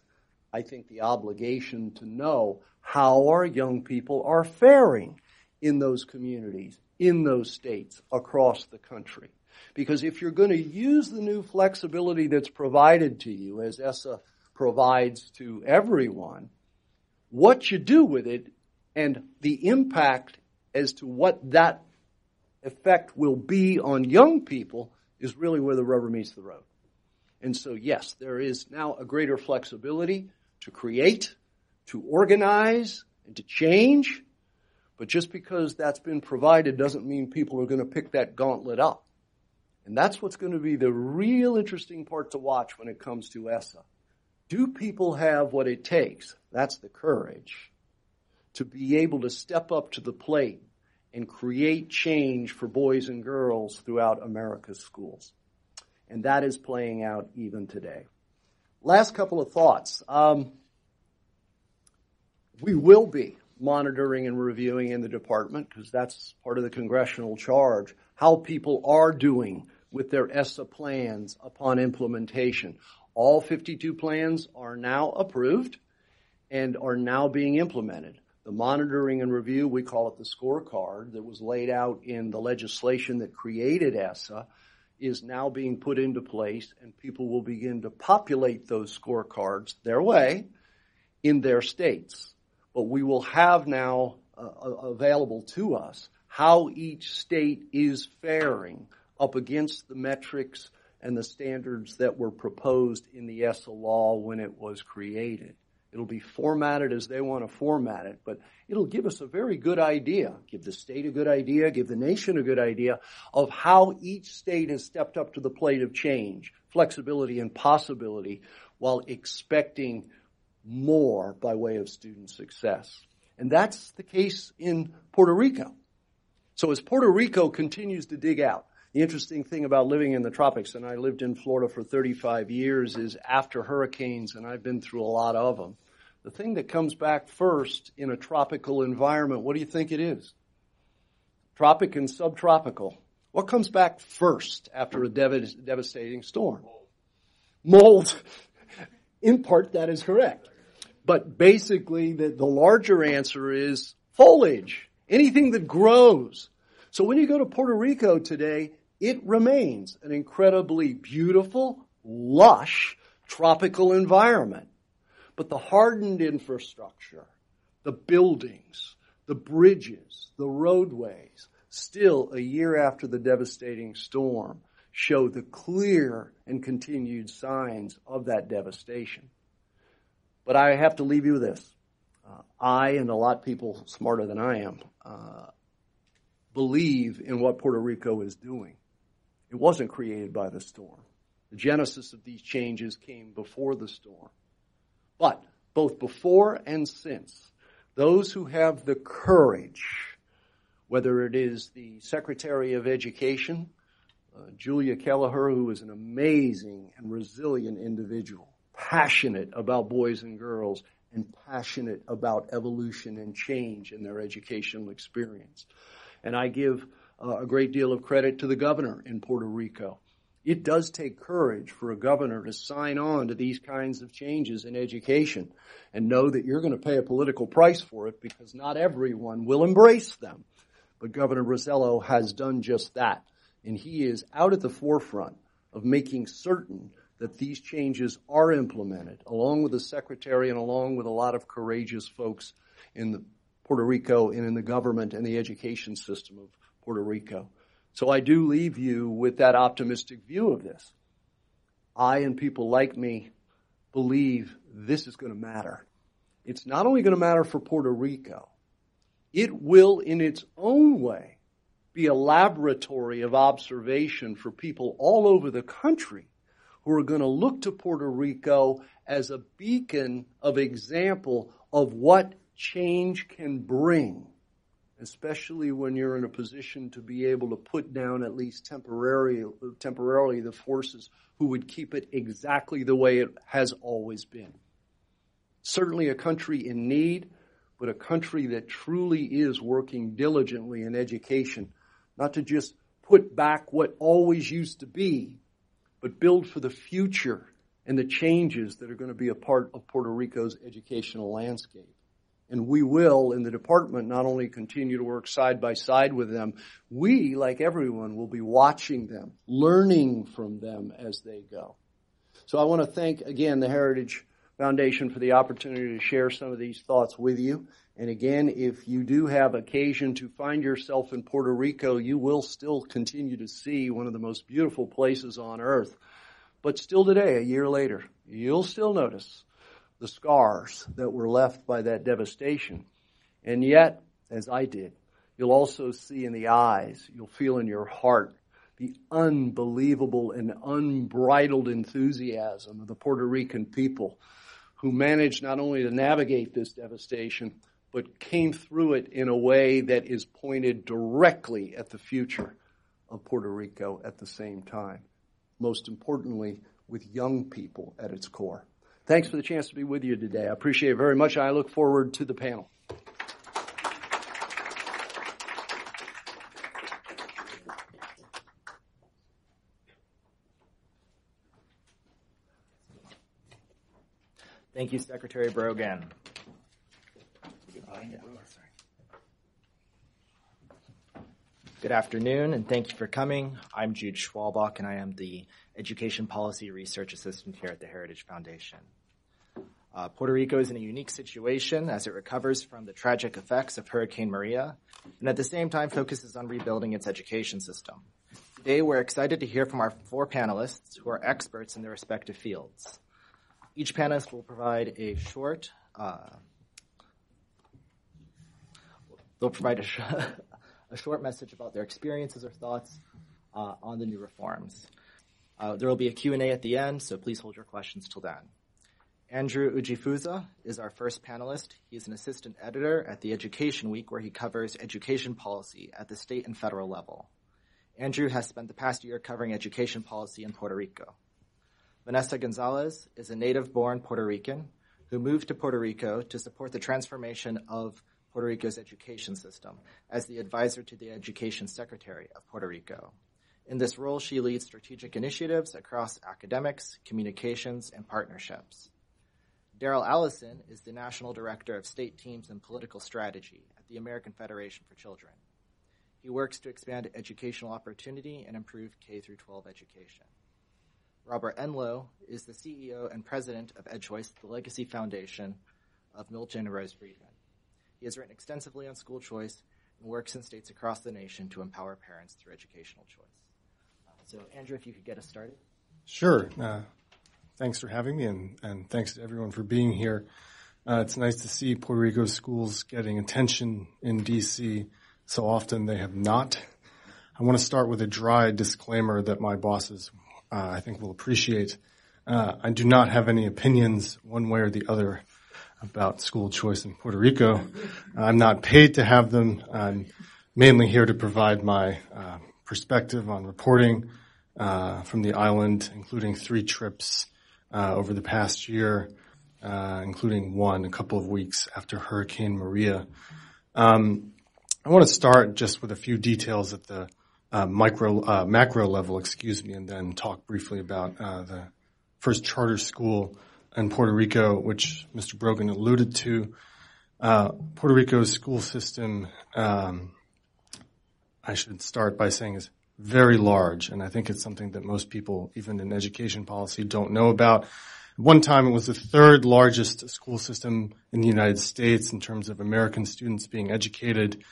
I think the obligation, to know how our young people are faring in those communities, in those states, across the country. Because if you're going to use the new flexibility that's provided to you, as ESSA provides to everyone, what you do with it and the impact as to what that effect will be on young people is really where the rubber meets the road. And so, yes, there is now a greater flexibility to create, to organize, and to change. But just because that's been provided doesn't mean people are going to pick that gauntlet up. And that's what's going to be the real interesting part to watch when it comes to ESSA. Do people have what it takes? That's the courage to be able to step up to the plate and create change for boys and girls throughout America's schools. And that is playing out even today. Last couple of thoughts. We will be monitoring and reviewing in the department, because that's part of the congressional charge, how people are doing with their ESSA plans upon implementation. All 52 plans are now approved and are now being implemented. The monitoring and review, we call it the scorecard, that was laid out in the legislation that created ESSA, is now being put into place, and people will begin to populate those scorecards their way in their states. But we will have now available to us how each state is faring up against the metrics and the standards that were proposed in the ESSA law when it was created. It'll be formatted as they want to format it, but it'll give us a very good idea, give the state a good idea, give the nation a good idea of how each state has stepped up to the plate of change, flexibility, and possibility, while expecting more by way of student success. And that's the case in Puerto Rico. So as Puerto Rico continues to dig out, the interesting thing about living in the tropics, and I lived in Florida for 35 years, is after hurricanes, and I've been through a lot of them, the thing that comes back first in a tropical environment, what do you think it is? Tropic and subtropical. What comes back first after a devastating storm? Mold. In part, that is correct. But basically, the larger answer is foliage, anything that grows. So when you go to Puerto Rico today, it remains an incredibly beautiful, lush, tropical environment. But the hardened infrastructure, the buildings, the bridges, the roadways, still a year after the devastating storm, show the clear and continued signs of that devastation. But I have to leave you with this. I, and a lot of people smarter than I am, believe in what Puerto Rico is doing. It wasn't created by the storm. The genesis of these changes came before the storm. But both before and since, those who have the courage, whether it is the Secretary of Education, Julia Keleher, who is an amazing and resilient individual, passionate about boys and girls, and passionate about evolution and change in their educational experience. And I give a great deal of credit to the governor in Puerto Rico. It does take courage for a governor to sign on to these kinds of changes in education and know that you're going to pay a political price for it because not everyone will embrace them. But Governor Rosselló has done just that, and he is out at the forefront of making certain that these changes are implemented, along with the secretary and along with a lot of courageous folks in the Puerto Rico and in the government and the education system of Puerto Rico. So I do leave you with that optimistic view of this. I and people like me believe this is going to matter. It's not only going to matter for Puerto Rico. It will, in its own way, be a laboratory of observation for people all over the country who are going to look to Puerto Rico as a beacon of example of what change can bring, especially when you're in a position to be able to put down at least temporarily the forces who would keep it exactly the way it has always been. Certainly a country in need, but a country that truly is working diligently in education, not to just put back what always used to be, but build for the future and the changes that are going to be a part of Puerto Rico's educational landscape. And we will, in the department, not only continue to work side by side with them, we, like everyone, will be watching them, learning from them as they go. So I want to thank, again, the Heritage Foundation for the opportunity to share some of these thoughts with you. And again, if you do have occasion to find yourself in Puerto Rico, you will still continue to see one of the most beautiful places on earth. But still today, a year later, you'll still notice the scars that were left by that devastation. And yet, as I did, you'll also see in the eyes, you'll feel in your heart, the unbelievable and unbridled enthusiasm of the Puerto Rican people who managed not only to navigate this devastation, but came through it in a way that is pointed directly at the future of Puerto Rico at the same time. Most importantly, with young people at its core. Thanks for the chance to be with you today. I appreciate it very much. I look forward to the panel. Thank you, Secretary Brogan. Good afternoon, and thank you for coming. I'm Jude Schwalbach, and I am the Education Policy Research Assistant here at the Heritage Foundation. Puerto Rico is in a unique situation as it recovers from the tragic effects of Hurricane Maria, and at the same time focuses on rebuilding its education system. Today, we're excited to hear from our four panelists who are experts in their respective fields. Each panelist will provide a short, short message about their experiences or thoughts on the new reforms. There will be a Q&A at the end, so please hold your questions till then. Andrew Ujifusa is our first panelist. He is an assistant editor at the Education Week, where he covers education policy at the state and federal level. Andrew has spent the past year covering education policy in Puerto Rico. Vanessa Gonzalez is a native-born Puerto Rican who moved to Puerto Rico to support the transformation of Puerto Rico's education system as the advisor to the Education Secretary of Puerto Rico. In this role, she leads strategic initiatives across academics, communications, and partnerships. Darrell Allison is the National Director of State Teams and Political Strategy at the American Federation for Children. He works to expand educational opportunity and improve K-12 education. Robert Enlow is the CEO and president of EdChoice, the Legacy Foundation of Milton and Rose Friedman. He has written extensively on school choice and works in states across the nation to empower parents through educational choice. So, Andrew, if you could get us started. Sure. Thanks for having me, and thanks to everyone for being here. It's nice to see Puerto Rico schools getting attention in D.C. So often they have not. I want to start with a dry disclaimer that my bosses, I think, will appreciate. I do not have any opinions one way or the other about school choice in Puerto Rico. I'm not paid to have them. I'm mainly here to provide my perspective on reporting from the island, including 3 trips over the past year, including one a couple of weeks after Hurricane Maria. I want to start just with a few details at the macro level, and then talk briefly about the first charter school in Puerto Rico, which Mr. Brogan alluded to. Puerto Rico's school system, I should start by saying, is very large, and I think it's something that most people, even in education policy, don't know about. At one time, it was the 3rd largest school system in the United States in terms of American students being educated.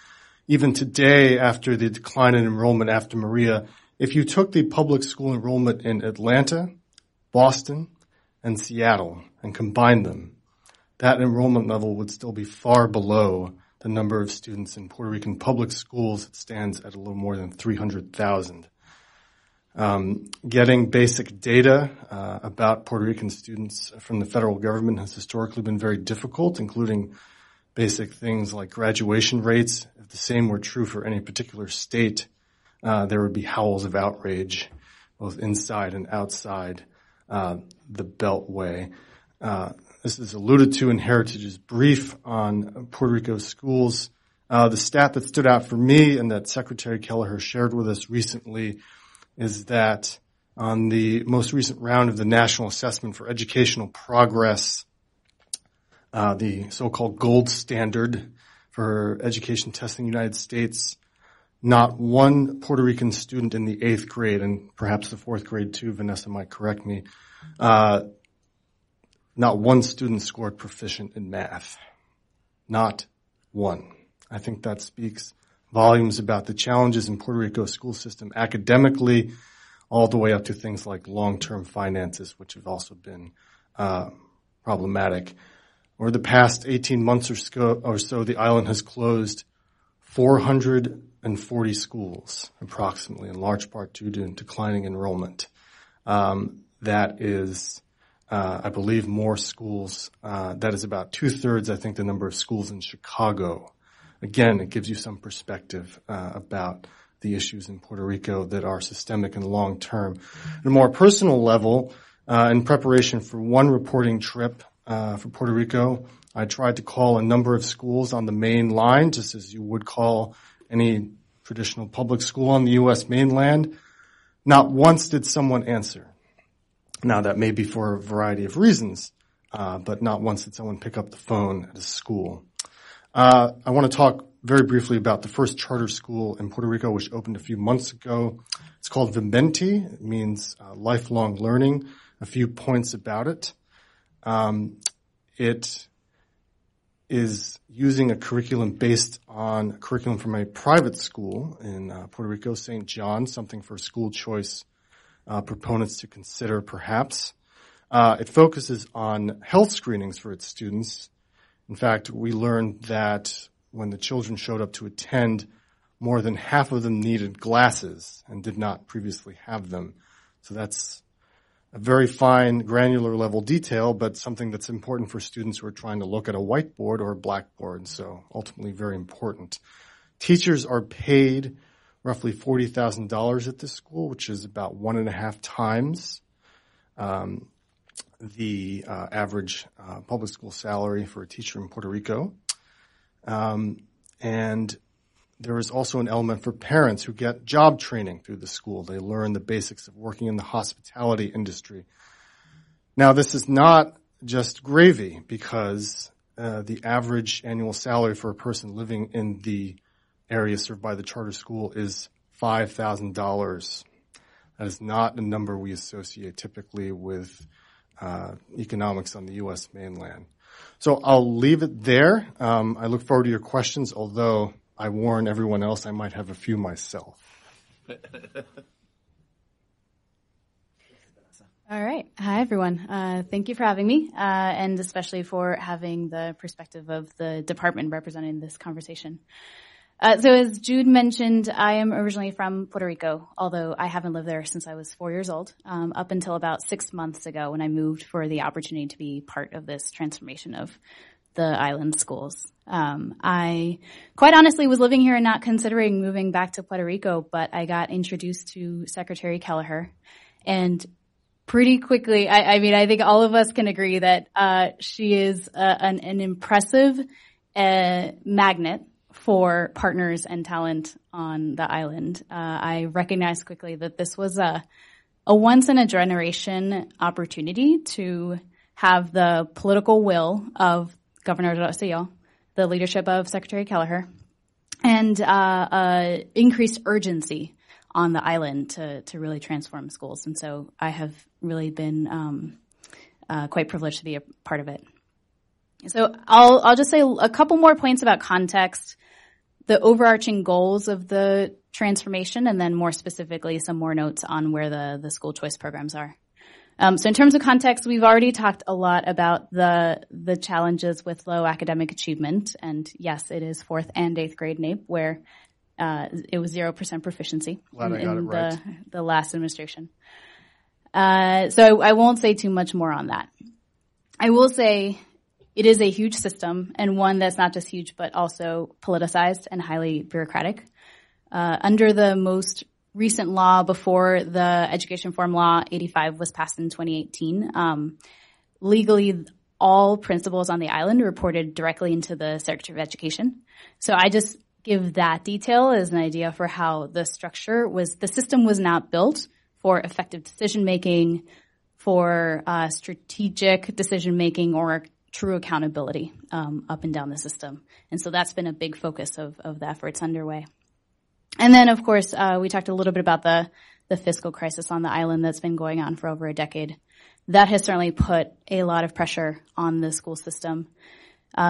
Even today, after the decline in enrollment after Maria, if you took the public school enrollment in Atlanta, Boston, and Seattle and combined them, that enrollment level would still be far below the number of students in Puerto Rican public schools. It stands at a little more than 300,000. Getting basic data about Puerto Rican students from the federal government has historically been very difficult, including basic things like graduation rates. If the same were true for any particular state, there would be howls of outrage, both inside and outside the Beltway. This is alluded to in Heritage's brief on Puerto Rico schools. The stat that stood out for me and that Secretary Keleher shared with us recently is that on the most recent round of the National Assessment for Educational Progress, the so-called gold standard for education testing in the United States, not one Puerto Rican student in the 8th grade, and perhaps the 4th grade too, Vanessa might correct me, not one student scored proficient in math. Not one. I think that speaks volumes about the challenges in Puerto Rico's school system academically, all the way up to things like long-term finances, which have also been problematic. Over the past 18 months or so, the island has closed 440 schools, approximately, in large part due to declining enrollment. That is... I believe more schools, that is about 2/3, I think, the number of schools in Chicago. Again, it gives you some perspective about the issues in Puerto Rico that are systemic and long-term. On a more personal level, in preparation for one reporting trip for Puerto Rico, I tried to call a number of schools on the main line, just as you would call any traditional public school on the U.S. mainland. Not once did someone answer. Now, that may be for a variety of reasons, but not once did someone pick up the phone at a school. I want to talk very briefly about the first charter school in Puerto Rico, which opened a few months ago. It's called Vimenti. It means lifelong learning. A few points about it. It is using a curriculum based on a curriculum from a private school in Puerto Rico, St. John, something for school choice proponents to consider, perhaps. It focuses on health screenings for its students. In fact, we learned that when the children showed up to attend, more than half of them needed glasses and did not previously have them. So that's a very fine, granular level detail, but something that's important for students who are trying to look at a whiteboard or a blackboard, so ultimately very important. Teachers are paid roughly $40,000 at this school, which is about 1.5 times the average public school salary for a teacher in Puerto Rico. And there is also an element for parents who get job training through the school. They learn the basics of working in the hospitality industry. Now, this is not just gravy, because the average annual salary for a person living in the area served by the charter school is $5,000. That is not a number we associate typically with economics on the U.S. mainland. So I'll leave it there. I look forward to your questions, although I warn everyone else I might have a few myself. All right. Hi, everyone. Thank you for having me, and especially for having the perspective of the department representing this conversation. So as Jude mentioned, I am originally from Puerto Rico, although I haven't lived there since I was 4 years old, up until about 6 months ago when I moved for the opportunity to be part of this transformation of the island schools. I quite honestly was living here and not considering moving back to Puerto Rico, but I got introduced to Secretary Keleher, and pretty quickly, I mean, I think all of us can agree that she is an impressive magnet for partners and talent on the island. I recognized quickly that this was a once-in-a-generation opportunity to have the political will of Governor Rosselló, the leadership of Secretary Keleher, and increased urgency on the island to really transform schools. And so I have really been quite privileged to be a part of it. So I'll just say a couple more points about context, the overarching goals of the transformation, and then more specifically some more notes on where the school choice programs are. So in terms of context, we've already talked a lot about the challenges with low academic achievement. And yes, it is 4th and 8th grade NAEP where it was 0% proficiency in the last administration. So I won't say too much more on that. I will say it is a huge system, and one that's not just huge but also politicized and highly bureaucratic. Under the most recent law before the Education Reform Law 85 was passed in 2018, legally all principals on the island reported directly into the Secretary of Education. So I just give that detail as an idea for how the structure was, the system was not built for effective decision making, for strategic decision making, or true accountability up and down the system. And so that's been a big focus of the efforts underway. And then, of course, we talked a little bit about the fiscal crisis on the island that's been going on for over a decade. That has certainly put a lot of pressure on the school system.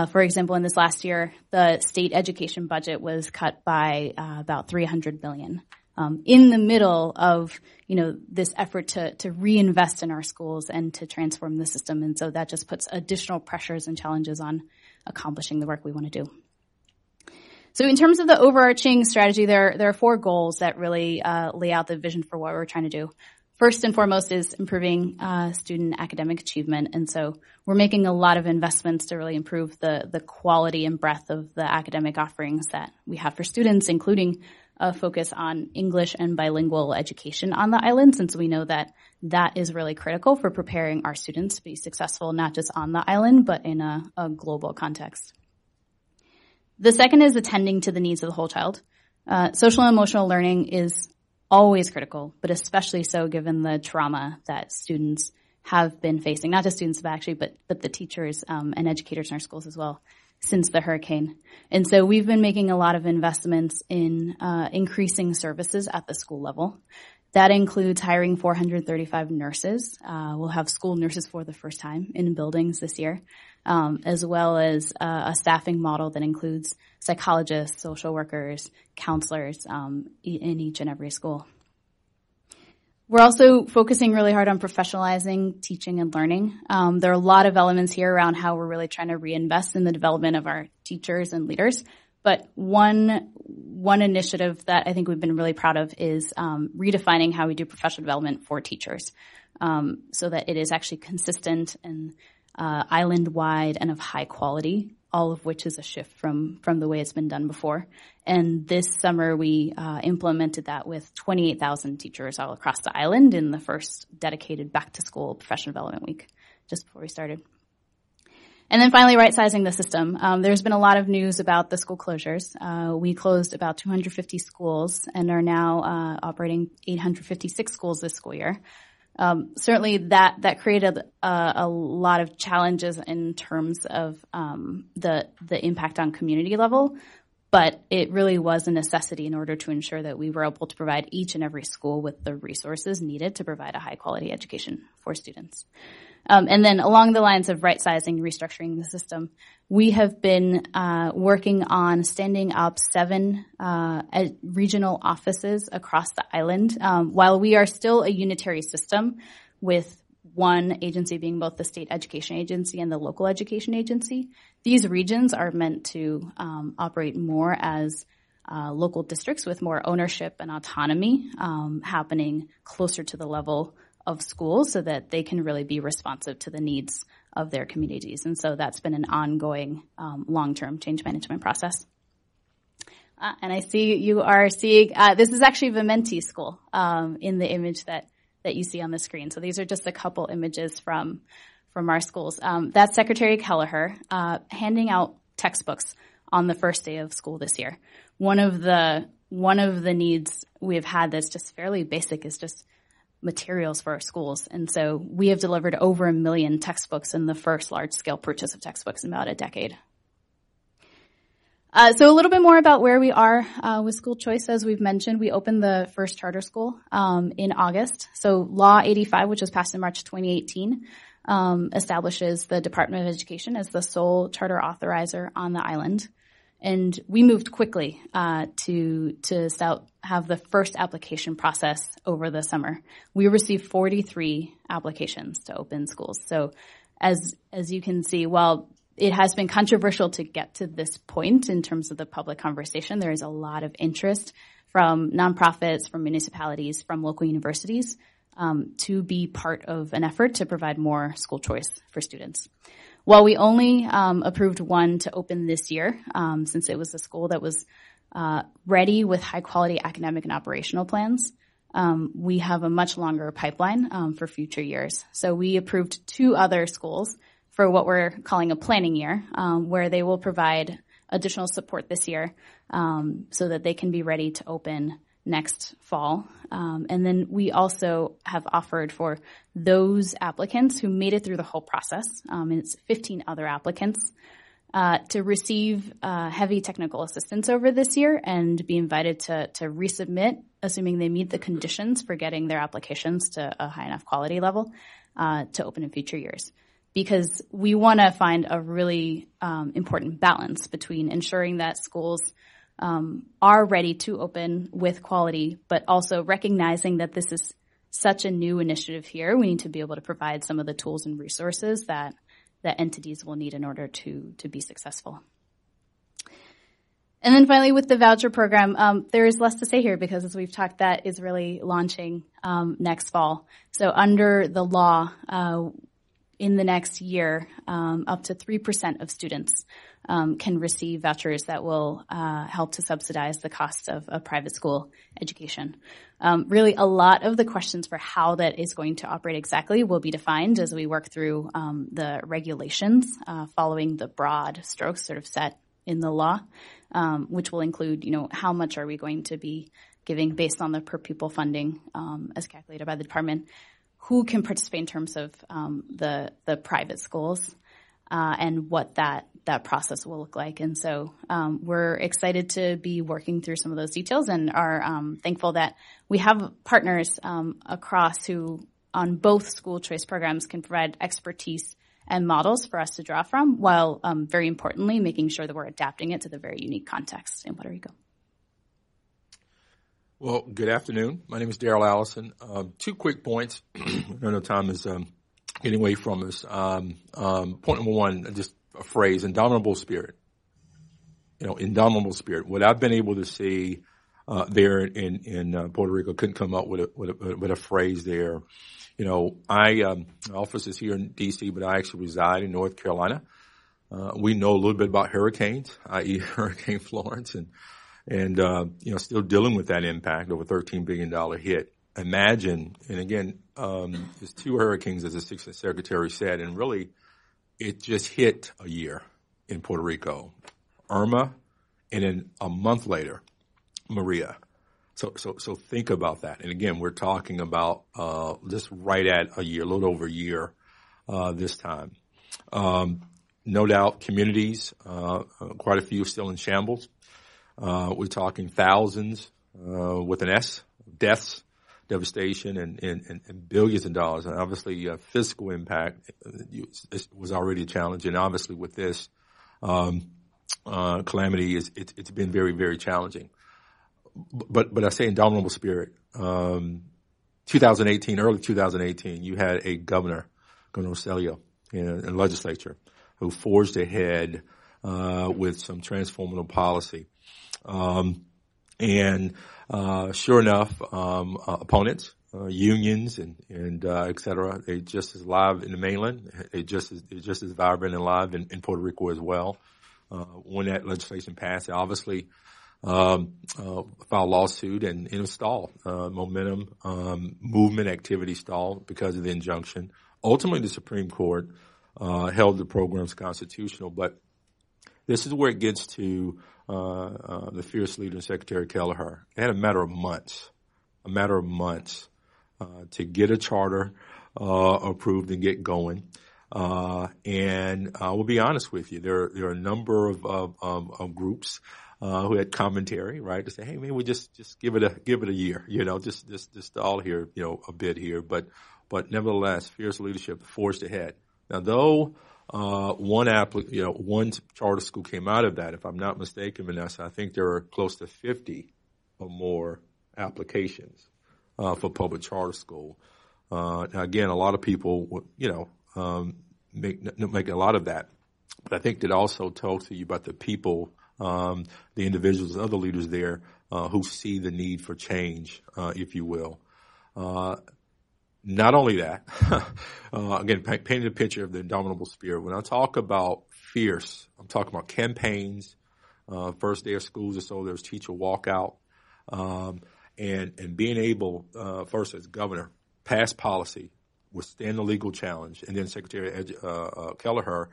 For example, in this last year, the state education budget was cut by about $300 billion. In the middle of, this effort to reinvest in our schools and to transform the system. And so that just puts additional pressures and challenges on accomplishing the work we want to do. So in terms of the overarching strategy, there are four goals that really lay out the vision for what we're trying to do. First and foremost is improving student academic achievement, and so we're making a lot of investments to really improve the quality and breadth of the academic offerings that we have for students, including a focus on English and bilingual education on the island, since we know that is really critical for preparing our students to be successful not just on the island but in a global context. The second is attending to the needs of the whole child. Social and emotional learning is always critical, but especially so given the trauma that students have been facing, not just students but the teachers and educators in our schools as well since the hurricane. And so we've been making a lot of investments in increasing services at the school level. That includes hiring 435 nurses. We'll have school nurses for the first time in buildings this year, as well as a staffing model that includes psychologists, social workers, counselors in each and every school. We're also focusing really hard on professionalizing teaching and learning. There are a lot of elements here around how we're really trying to reinvest in the development of our teachers and leaders. But one initiative that I think we've been really proud of is redefining how we do professional development for teachers, so that it is actually consistent and island-wide and of high quality, all of which is a shift from the way it's been done before. And this summer we implemented that with 28,000 teachers all across the island in the first dedicated back-to-school professional development week just before we started. And then finally, right-sizing the system. There's been a lot of news about the school closures. We closed about 250 schools and are now operating 856 schools this school year. Certainly that created a lot of challenges in terms of the impact on community level, But it really was a necessity in order to ensure that we were able to provide each and every school with the resources needed to provide a high-quality education for students. And then along the lines of right-sizing, restructuring the system, we have been working on standing up seven regional offices across the island. While we are still a unitary system with one agency being both the state education agency and the local education agency, these regions are meant to operate more as local districts with more ownership and autonomy happening closer to the level of schools so that they can really be responsive to the needs of their communities. And so that's been an ongoing long-term change management process. And I see you are seeing this is actually Vimenti School in the image that you see on the screen. So these are just a couple images from our schools. That's Secretary Keleher handing out textbooks on the first day of school this year. One of the needs we have had that's just fairly basic is just materials for our schools. And so we have delivered over 1 million textbooks in the first large-scale purchase of textbooks in about a decade. So a little bit more about where we are with school choice. As we've mentioned, we opened the first charter school in August. So Law 85, which was passed in March 2018, establishes the Department of Education as the sole charter authorizer on the island. And we moved quickly to have the first application process over the summer. We received 43 applications to open schools. So as you can see, while it has been controversial to get to this point in terms of the public conversation, there is a lot of interest from nonprofits, from municipalities, from local universities to be part of an effort to provide more school choice for students. While we only approved one to open this year, since it was a school that was ready with high-quality academic and operational plans, we have a much longer pipeline for future years. So we approved two other schools for what we're calling a planning year, where they will provide additional support this year so that they can be ready to open next fall. And then we also have offered for those applicants who made it through the whole process, and it's 15 other applicants, to receive heavy technical assistance over this year and be invited to resubmit, assuming they meet the conditions for getting their applications to a high enough quality level to open in future years. Because we want to find a really important balance between ensuring that schools are ready to open with quality, but also recognizing that this is such a new initiative here. We need to be able to provide some of the tools and resources that entities will need in order to be successful. And then finally, with the voucher program, there is less to say here because, as we've talked, that is really launching next fall. So under the law, in the next year, up to 3% of students can receive vouchers that will help to subsidize the cost of a private school education. Really, a lot of the questions for how that is going to operate exactly will be defined as we work through the regulations following the broad strokes sort of set in the law, which will include, how much are we going to be giving based on the per pupil funding as calculated by the department. Who can participate in terms of the private schools and what that process will look like. And so we're excited to be working through some of those details and are thankful that we have partners across who on both school choice programs can provide expertise and models for us to draw from while very importantly making sure that we're adapting it to the very unique context in Puerto Rico. Well, good afternoon. My name is Darrell Allison. Two quick points. I know time is getting away from us. Point number one, just a phrase, indomitable spirit. Indomitable spirit. What I've been able to see there in Puerto Rico, couldn't come up with a phrase there. My office is here in D.C., but I actually reside in North Carolina. We know a little bit about hurricanes, i.e. Hurricane Florence, and still dealing with that impact of a $13 billion hit. Imagine, and again, there's two hurricanes, as the Secretary said, and really it just hit a year in Puerto Rico. Irma, and then a month later, Maria. So think about that. And again, we're talking about just right at a year, a little over a year this time. No doubt communities, quite a few still in shambles. We're talking thousands with an S, deaths, devastation, and billions of dollars. And obviously, fiscal impact was already a challenge. And obviously, with this calamity, it's been very, very challenging. But I say indomitable spirit. 2018, early 2018, you had a governor, Governor Rosselló, and legislature who forged ahead with some transformative policy. Sure enough, opponents, unions and et cetera, they're just as live in the mainland. They're just as vibrant and live in Puerto Rico as well. When that legislation passed, they obviously, filed a lawsuit and it was stalled. Momentum, movement activity stalled because of the injunction. Ultimately, the Supreme Court, held the programs constitutional, but this is where it gets to the fierce leader, Secretary Keleher. They had a matter of months to get a charter approved and get going. And I will be honest with you, there are a number of groups who had commentary, right, to say, hey, man, we just give it a year, you know, just stall here, you know, a bit here, but nevertheless, fierce leadership forged ahead. Now, though. One charter school came out of that. If I'm not mistaken, Vanessa, I think there are close to 50 or more applications for public charter school. Now, again, a lot of people, you know, make a lot of that. But I think that also talks to you about the people, the individuals, other leaders there who see the need for change, if you will. Not only that, again, painting a picture of the indomitable spirit. When I talk about fierce, I'm talking about campaigns. First day of schools or so, there's teacher walkout, and being able, first as governor, pass policy, withstand the legal challenge, and then Secretary Keleher,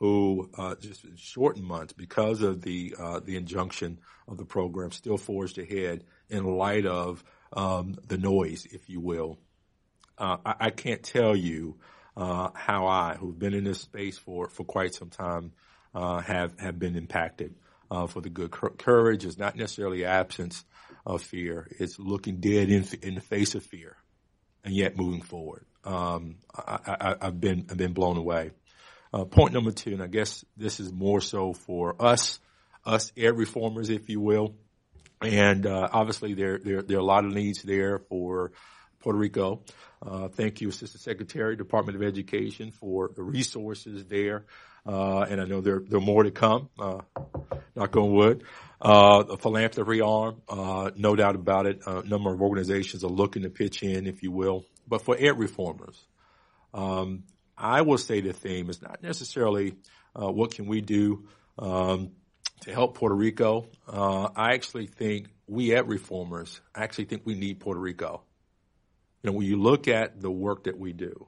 who just in short months because of the injunction of the program, still forged ahead in light of the noise, if you will. I can't tell you how I, who've been in this space for quite some time, have been impacted for the good. Courage is not necessarily absence of fear. It's looking dead in the face of fear and yet moving forward. I've been blown away. Point number two, and I guess this is more so for us air reformers, if you will. And obviously there are a lot of needs there for Puerto Rico. Thank you, Assistant Secretary, Department of Education, for the resources there. And I know there are more to come, knock on wood. The philanthropy arm, no doubt about it. A number of organizations are looking to pitch in, if you will. But for ed reformers, I will say the theme is not necessarily what can we do to help Puerto Rico. I actually think we ed reformers, we need Puerto Rico. You know, when you look at the work that we do,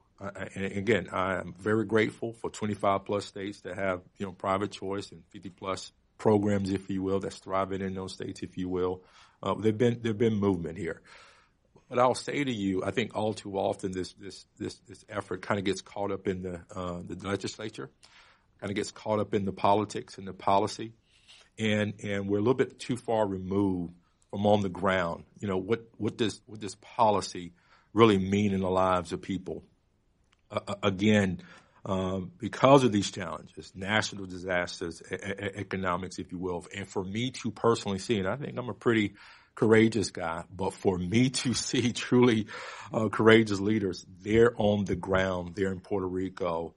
and again, I am very grateful for 25 plus states that have, you know, private choice and 50 plus programs, if you will, that's thriving in those states, if you will. There've been movement here. But I'll say to you, I think all too often this effort kind of gets caught up in the legislature, kind of gets caught up in the politics and the policy, and we're a little bit too far removed from on the ground. You know, what does policy really mean in the lives of people? Again, because of these challenges, national disasters, economics, if you will, and for me to personally see, and I think I'm a pretty courageous guy, but for me to see truly courageous leaders, they're on the ground, they're in Puerto Rico,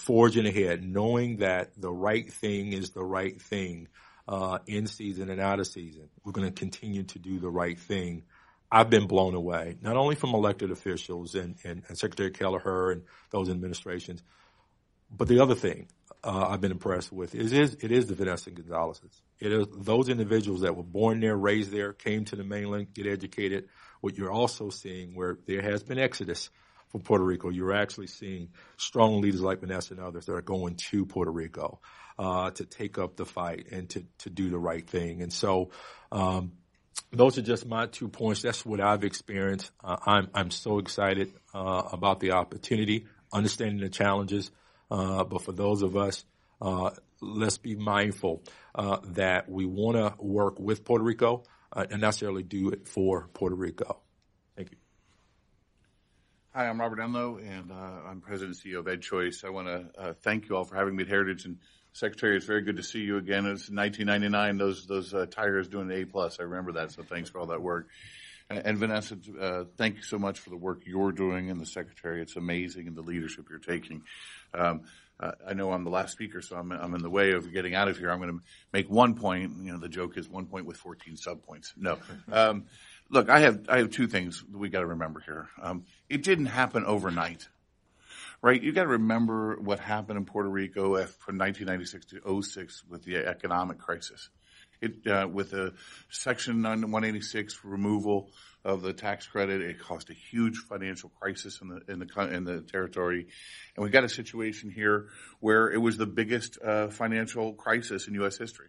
forging ahead, knowing that the right thing is the right thing, in season and out of season. We're going to continue to do the right thing. I've been blown away, not only from elected officials and Secretary Keleher and those administrations, but the other thing I've been impressed with is the Vanessa Gonzalez's. It is those individuals that were born there, raised there, came to the mainland, get educated. What you're also seeing where there has been exodus from Puerto Rico, you're actually seeing strong leaders like Vanessa and others that are going to Puerto Rico to take up the fight and to do the right thing. And so those are just my 2 points. That's what I've experienced. I'm so excited about the opportunity, understanding the challenges. But for those of us let's be mindful that we want to work with Puerto Rico and necessarily do it for Puerto Rico. Thank you. Hi, I'm Robert Enlow, and I'm President and CEO of EdChoice. I want to thank you all for having me at Heritage. And Secretary, it's very good to see you again. It's 1999. Those Tigers doing an A+. I remember that, so thanks for all that work. And Vanessa, thank you so much for the work you're doing in the Secretary. It's amazing, and the leadership you're taking. I know I'm the last speaker, so I'm in the way of getting out of here. I'm going to make one point. You know, the joke is 1 point with 14 subpoints. No. Look, I have two things that we got to remember here. It didn't happen overnight, right? You got to remember what happened in Puerto Rico from 1996 to 06 with the economic crisis. With the Section 186 removal of the tax credit, it caused a huge financial crisis in the territory, and we got a situation here where it was the biggest financial crisis in U.S. history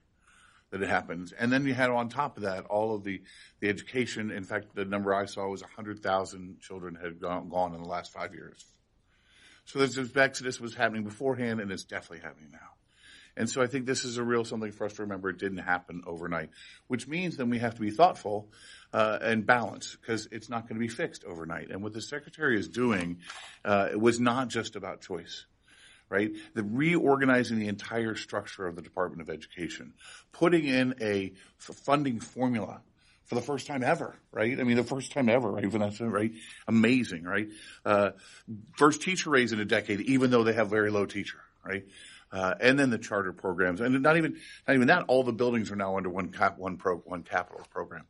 that it happens. And then you had on top of that all of the education. In fact, the number I saw was 100,000 children had gone in the last 5 years. So this exodus was happening beforehand, and it's definitely happening now. And so I think this is a real something for us to remember. It didn't happen overnight, which means then we have to be thoughtful and balanced, because it's not going to be fixed overnight. And what the Secretary is doing, it was not just about choice, right? The reorganizing the entire structure of the Department of Education, putting in a funding formula for the first time ever, right? I mean, the first time ever, right, Vanessa, right? Amazing, right? First teacher raise in a decade, even though they have very low teacher, right? And then the charter programs, and not even that. All the buildings are now under one capital program.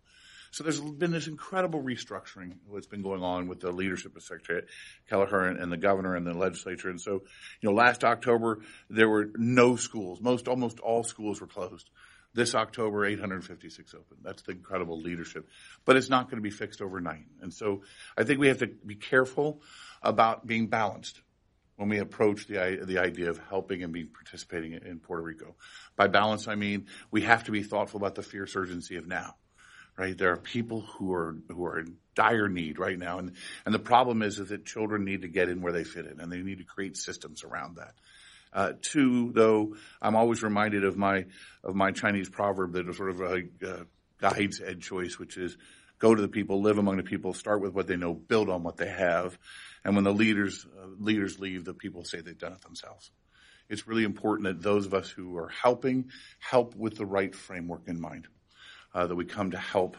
So there's been this incredible restructuring that's been going on with the leadership of Secretary Keleher and the governor and the legislature. And so, you know, last October there were no schools; almost all schools were closed. This October, 856 open. That's the incredible leadership. But it's not going to be fixed overnight. And so I think we have to be careful about being balanced when we approach the idea of helping and being participating in Puerto Rico. By balance, I mean we have to be thoughtful about the fierce urgency of now, right? There are people who are in dire need right now, and the problem is that children need to get in where they fit in, and they need to create systems around that. Two, though, I'm always reminded of my Chinese proverb that sort of guides EdChoice, which is go to the people, live among the people, start with what they know, build on what they have. And when the leaders leave, the people say they've done it themselves. It's really important that those of us who are helping help with the right framework in mind, that we come to help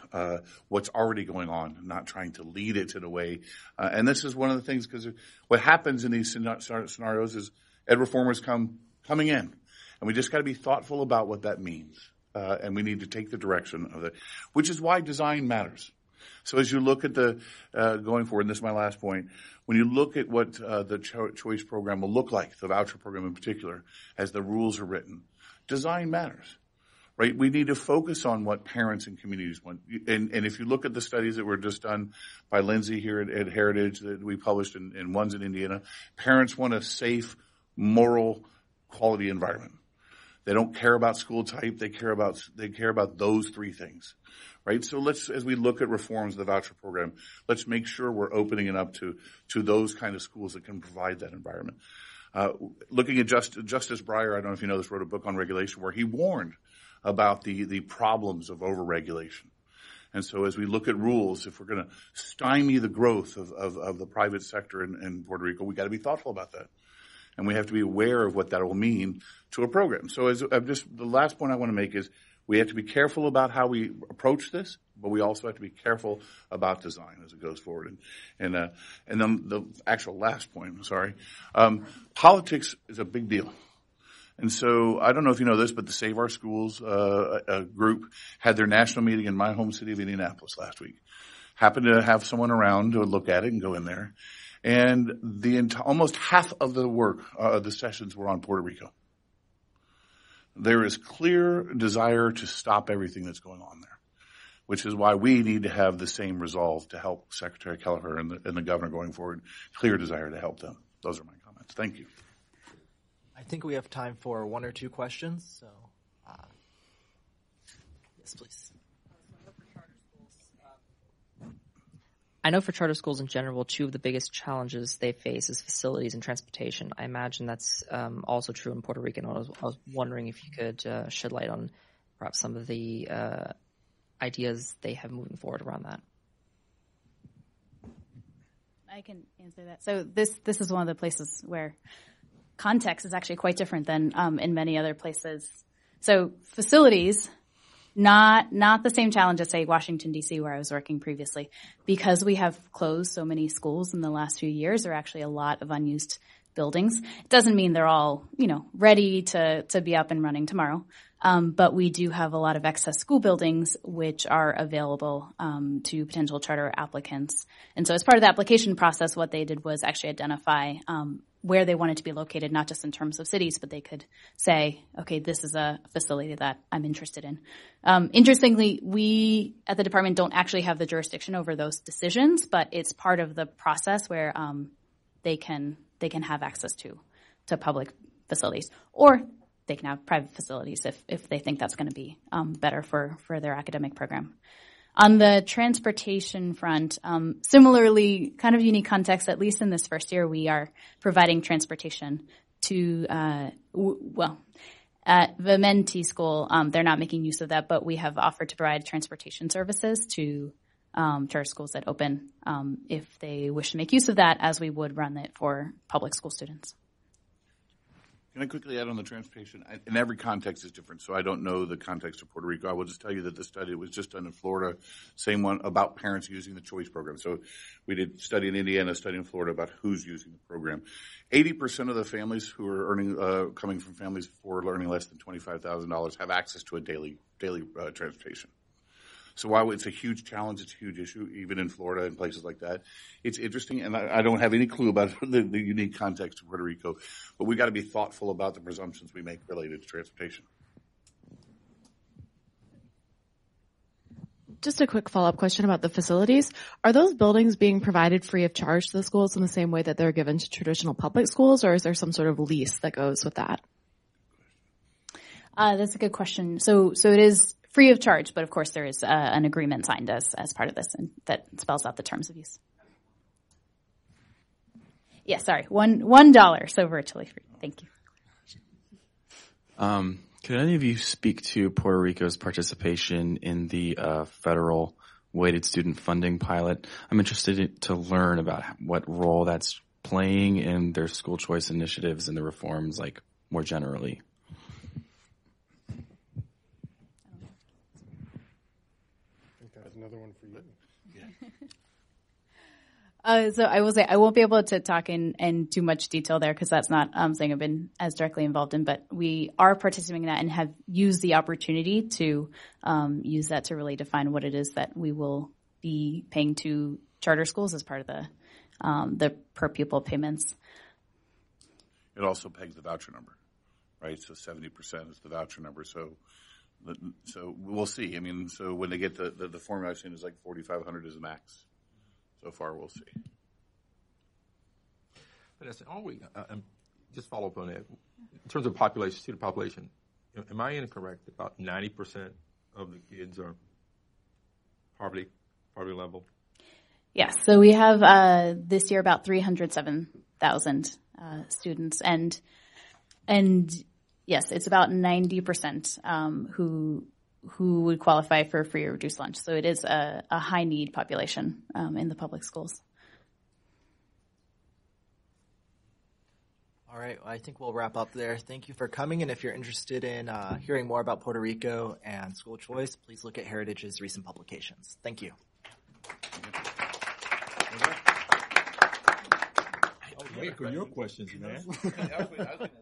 what's already going on, not trying to lead it in a way. And this is one of the things, because what happens in these scenarios is ed reformers coming in, and we just got to be thoughtful about what that means. And we need to take the direction of it, which is why design matters. So as you look at the going forward, and this is my last point, when you look at what the choice program will look like, the voucher program in particular, as the rules are written, design matters, right? We need to focus on what parents and communities want. And if you look at the studies that were just done by Lindsay here at Heritage that we published, and one's in Indiana, parents want a safe, moral, quality environment. They don't care about school type. They care about those three things, right? So let's, as we look at reforms of the voucher program, let's make sure we're opening it up to those kind of schools that can provide that environment. Looking at Justice Breyer, I don't know if you know this, wrote a book on regulation where he warned about the problems of overregulation. And so as we look at rules, if we're going to stymie the growth of the private sector in Puerto Rico, we got to be thoughtful about that. And we have to be aware of what that will mean to a program. So the last point I want to make is we have to be careful about how we approach this, but we also have to be careful about design as it goes forward. And then the actual last point, I'm sorry. Politics is a big deal. And so I don't know if you know this, but the Save Our Schools group had their national meeting in my home city of Indianapolis last week. Happened to have someone around to look at it and go in there. And almost half of the the sessions were on Puerto Rico. There is clear desire to stop everything that's going on there, which is why we need to have the same resolve to help Secretary Keleher and the governor going forward, clear desire to help them. Those are my comments. Thank you. I think we have time for one or two questions. So, yes, please. I know for charter schools in general, two of the biggest challenges they face is facilities and transportation. I imagine that's also true in Puerto Rico. And I was wondering if you could shed light on perhaps some of the ideas they have moving forward around that. I can answer that. So this is one of the places where context is actually quite different than in many other places. So facilities, not the same challenge as, say, Washington, D.C., where I was working previously. Because we have closed so many schools in the last few years, there are actually a lot of unused buildings. It doesn't mean they're all, ready to be up and running tomorrow. But we do have a lot of excess school buildings which are available to potential charter applicants. And so as part of the application process, what they did was actually identify where they wanted to be located, not just in terms of cities, but they could say, okay, this is a facility that I'm interested in. Interestingly, we at the department don't actually have the jurisdiction over those decisions, but it's part of the process where they can have access to public facilities, or they can have private facilities if they think that's going to be better for their academic program. On the transportation front, similarly, kind of unique context, at least in this first year, we are providing transportation to, at Vimenti School, they're not making use of that, but we have offered to provide transportation services to charter schools that open if they wish to make use of that, as we would run it for public school students. Can I quickly add on the transportation? And every context is different, so I don't know the context of Puerto Rico. I will just tell you that the study was just done in Florida, same one about parents using the choice program. So we did study in Indiana, study in Florida about who's using the program. 80% of the families who are earning, coming from families for earning less than $25,000 have access to a daily transportation. So while it's a huge challenge, it's a huge issue, even in Florida and places like that. It's interesting, and I don't have any clue about the unique context of Puerto Rico, but we've got to be thoughtful about the presumptions we make related to transportation. Just a quick follow-up question about the facilities. Are those buildings being provided free of charge to the schools in the same way that they're given to traditional public schools, or is there some sort of lease that goes with that? That's a good question. So it is free of charge, but of course there is an agreement signed as part of this, and that spells out the terms of use. Yeah, sorry, $1, so virtually free. Thank you. Could any of you speak to Puerto Rico's participation in the federal weighted student funding pilot? I'm interested to learn about what role that's playing in their school choice initiatives and the reforms, like more generally. Another one for you. Yeah. So I will say I won't be able to talk in too much detail there, because that's not something I've been as directly involved in, but we are participating in that and have used the opportunity to use that to really define what it is that we will be paying to charter schools as part of the per pupil payments. It also pegs the voucher number, right? So 70% is the voucher number. So we'll see. I mean, so when they get the formula I've seen is like 4,500 is the max. So far, we'll see. Vanessa, just follow up on that. In terms of population, student population, am I incorrect? About 90% of the kids are poverty level? Yes. Yeah, so we have this year about 307,000 students. And yes, it's about 90% who would qualify for free or reduced lunch. So it is a high need population in the public schools. All right, well, I think we'll wrap up there. Thank you for coming. And if you're interested in hearing more about Puerto Rico and school choice, please look at Heritage's recent publications. Thank you. Thank you. Your questions, man.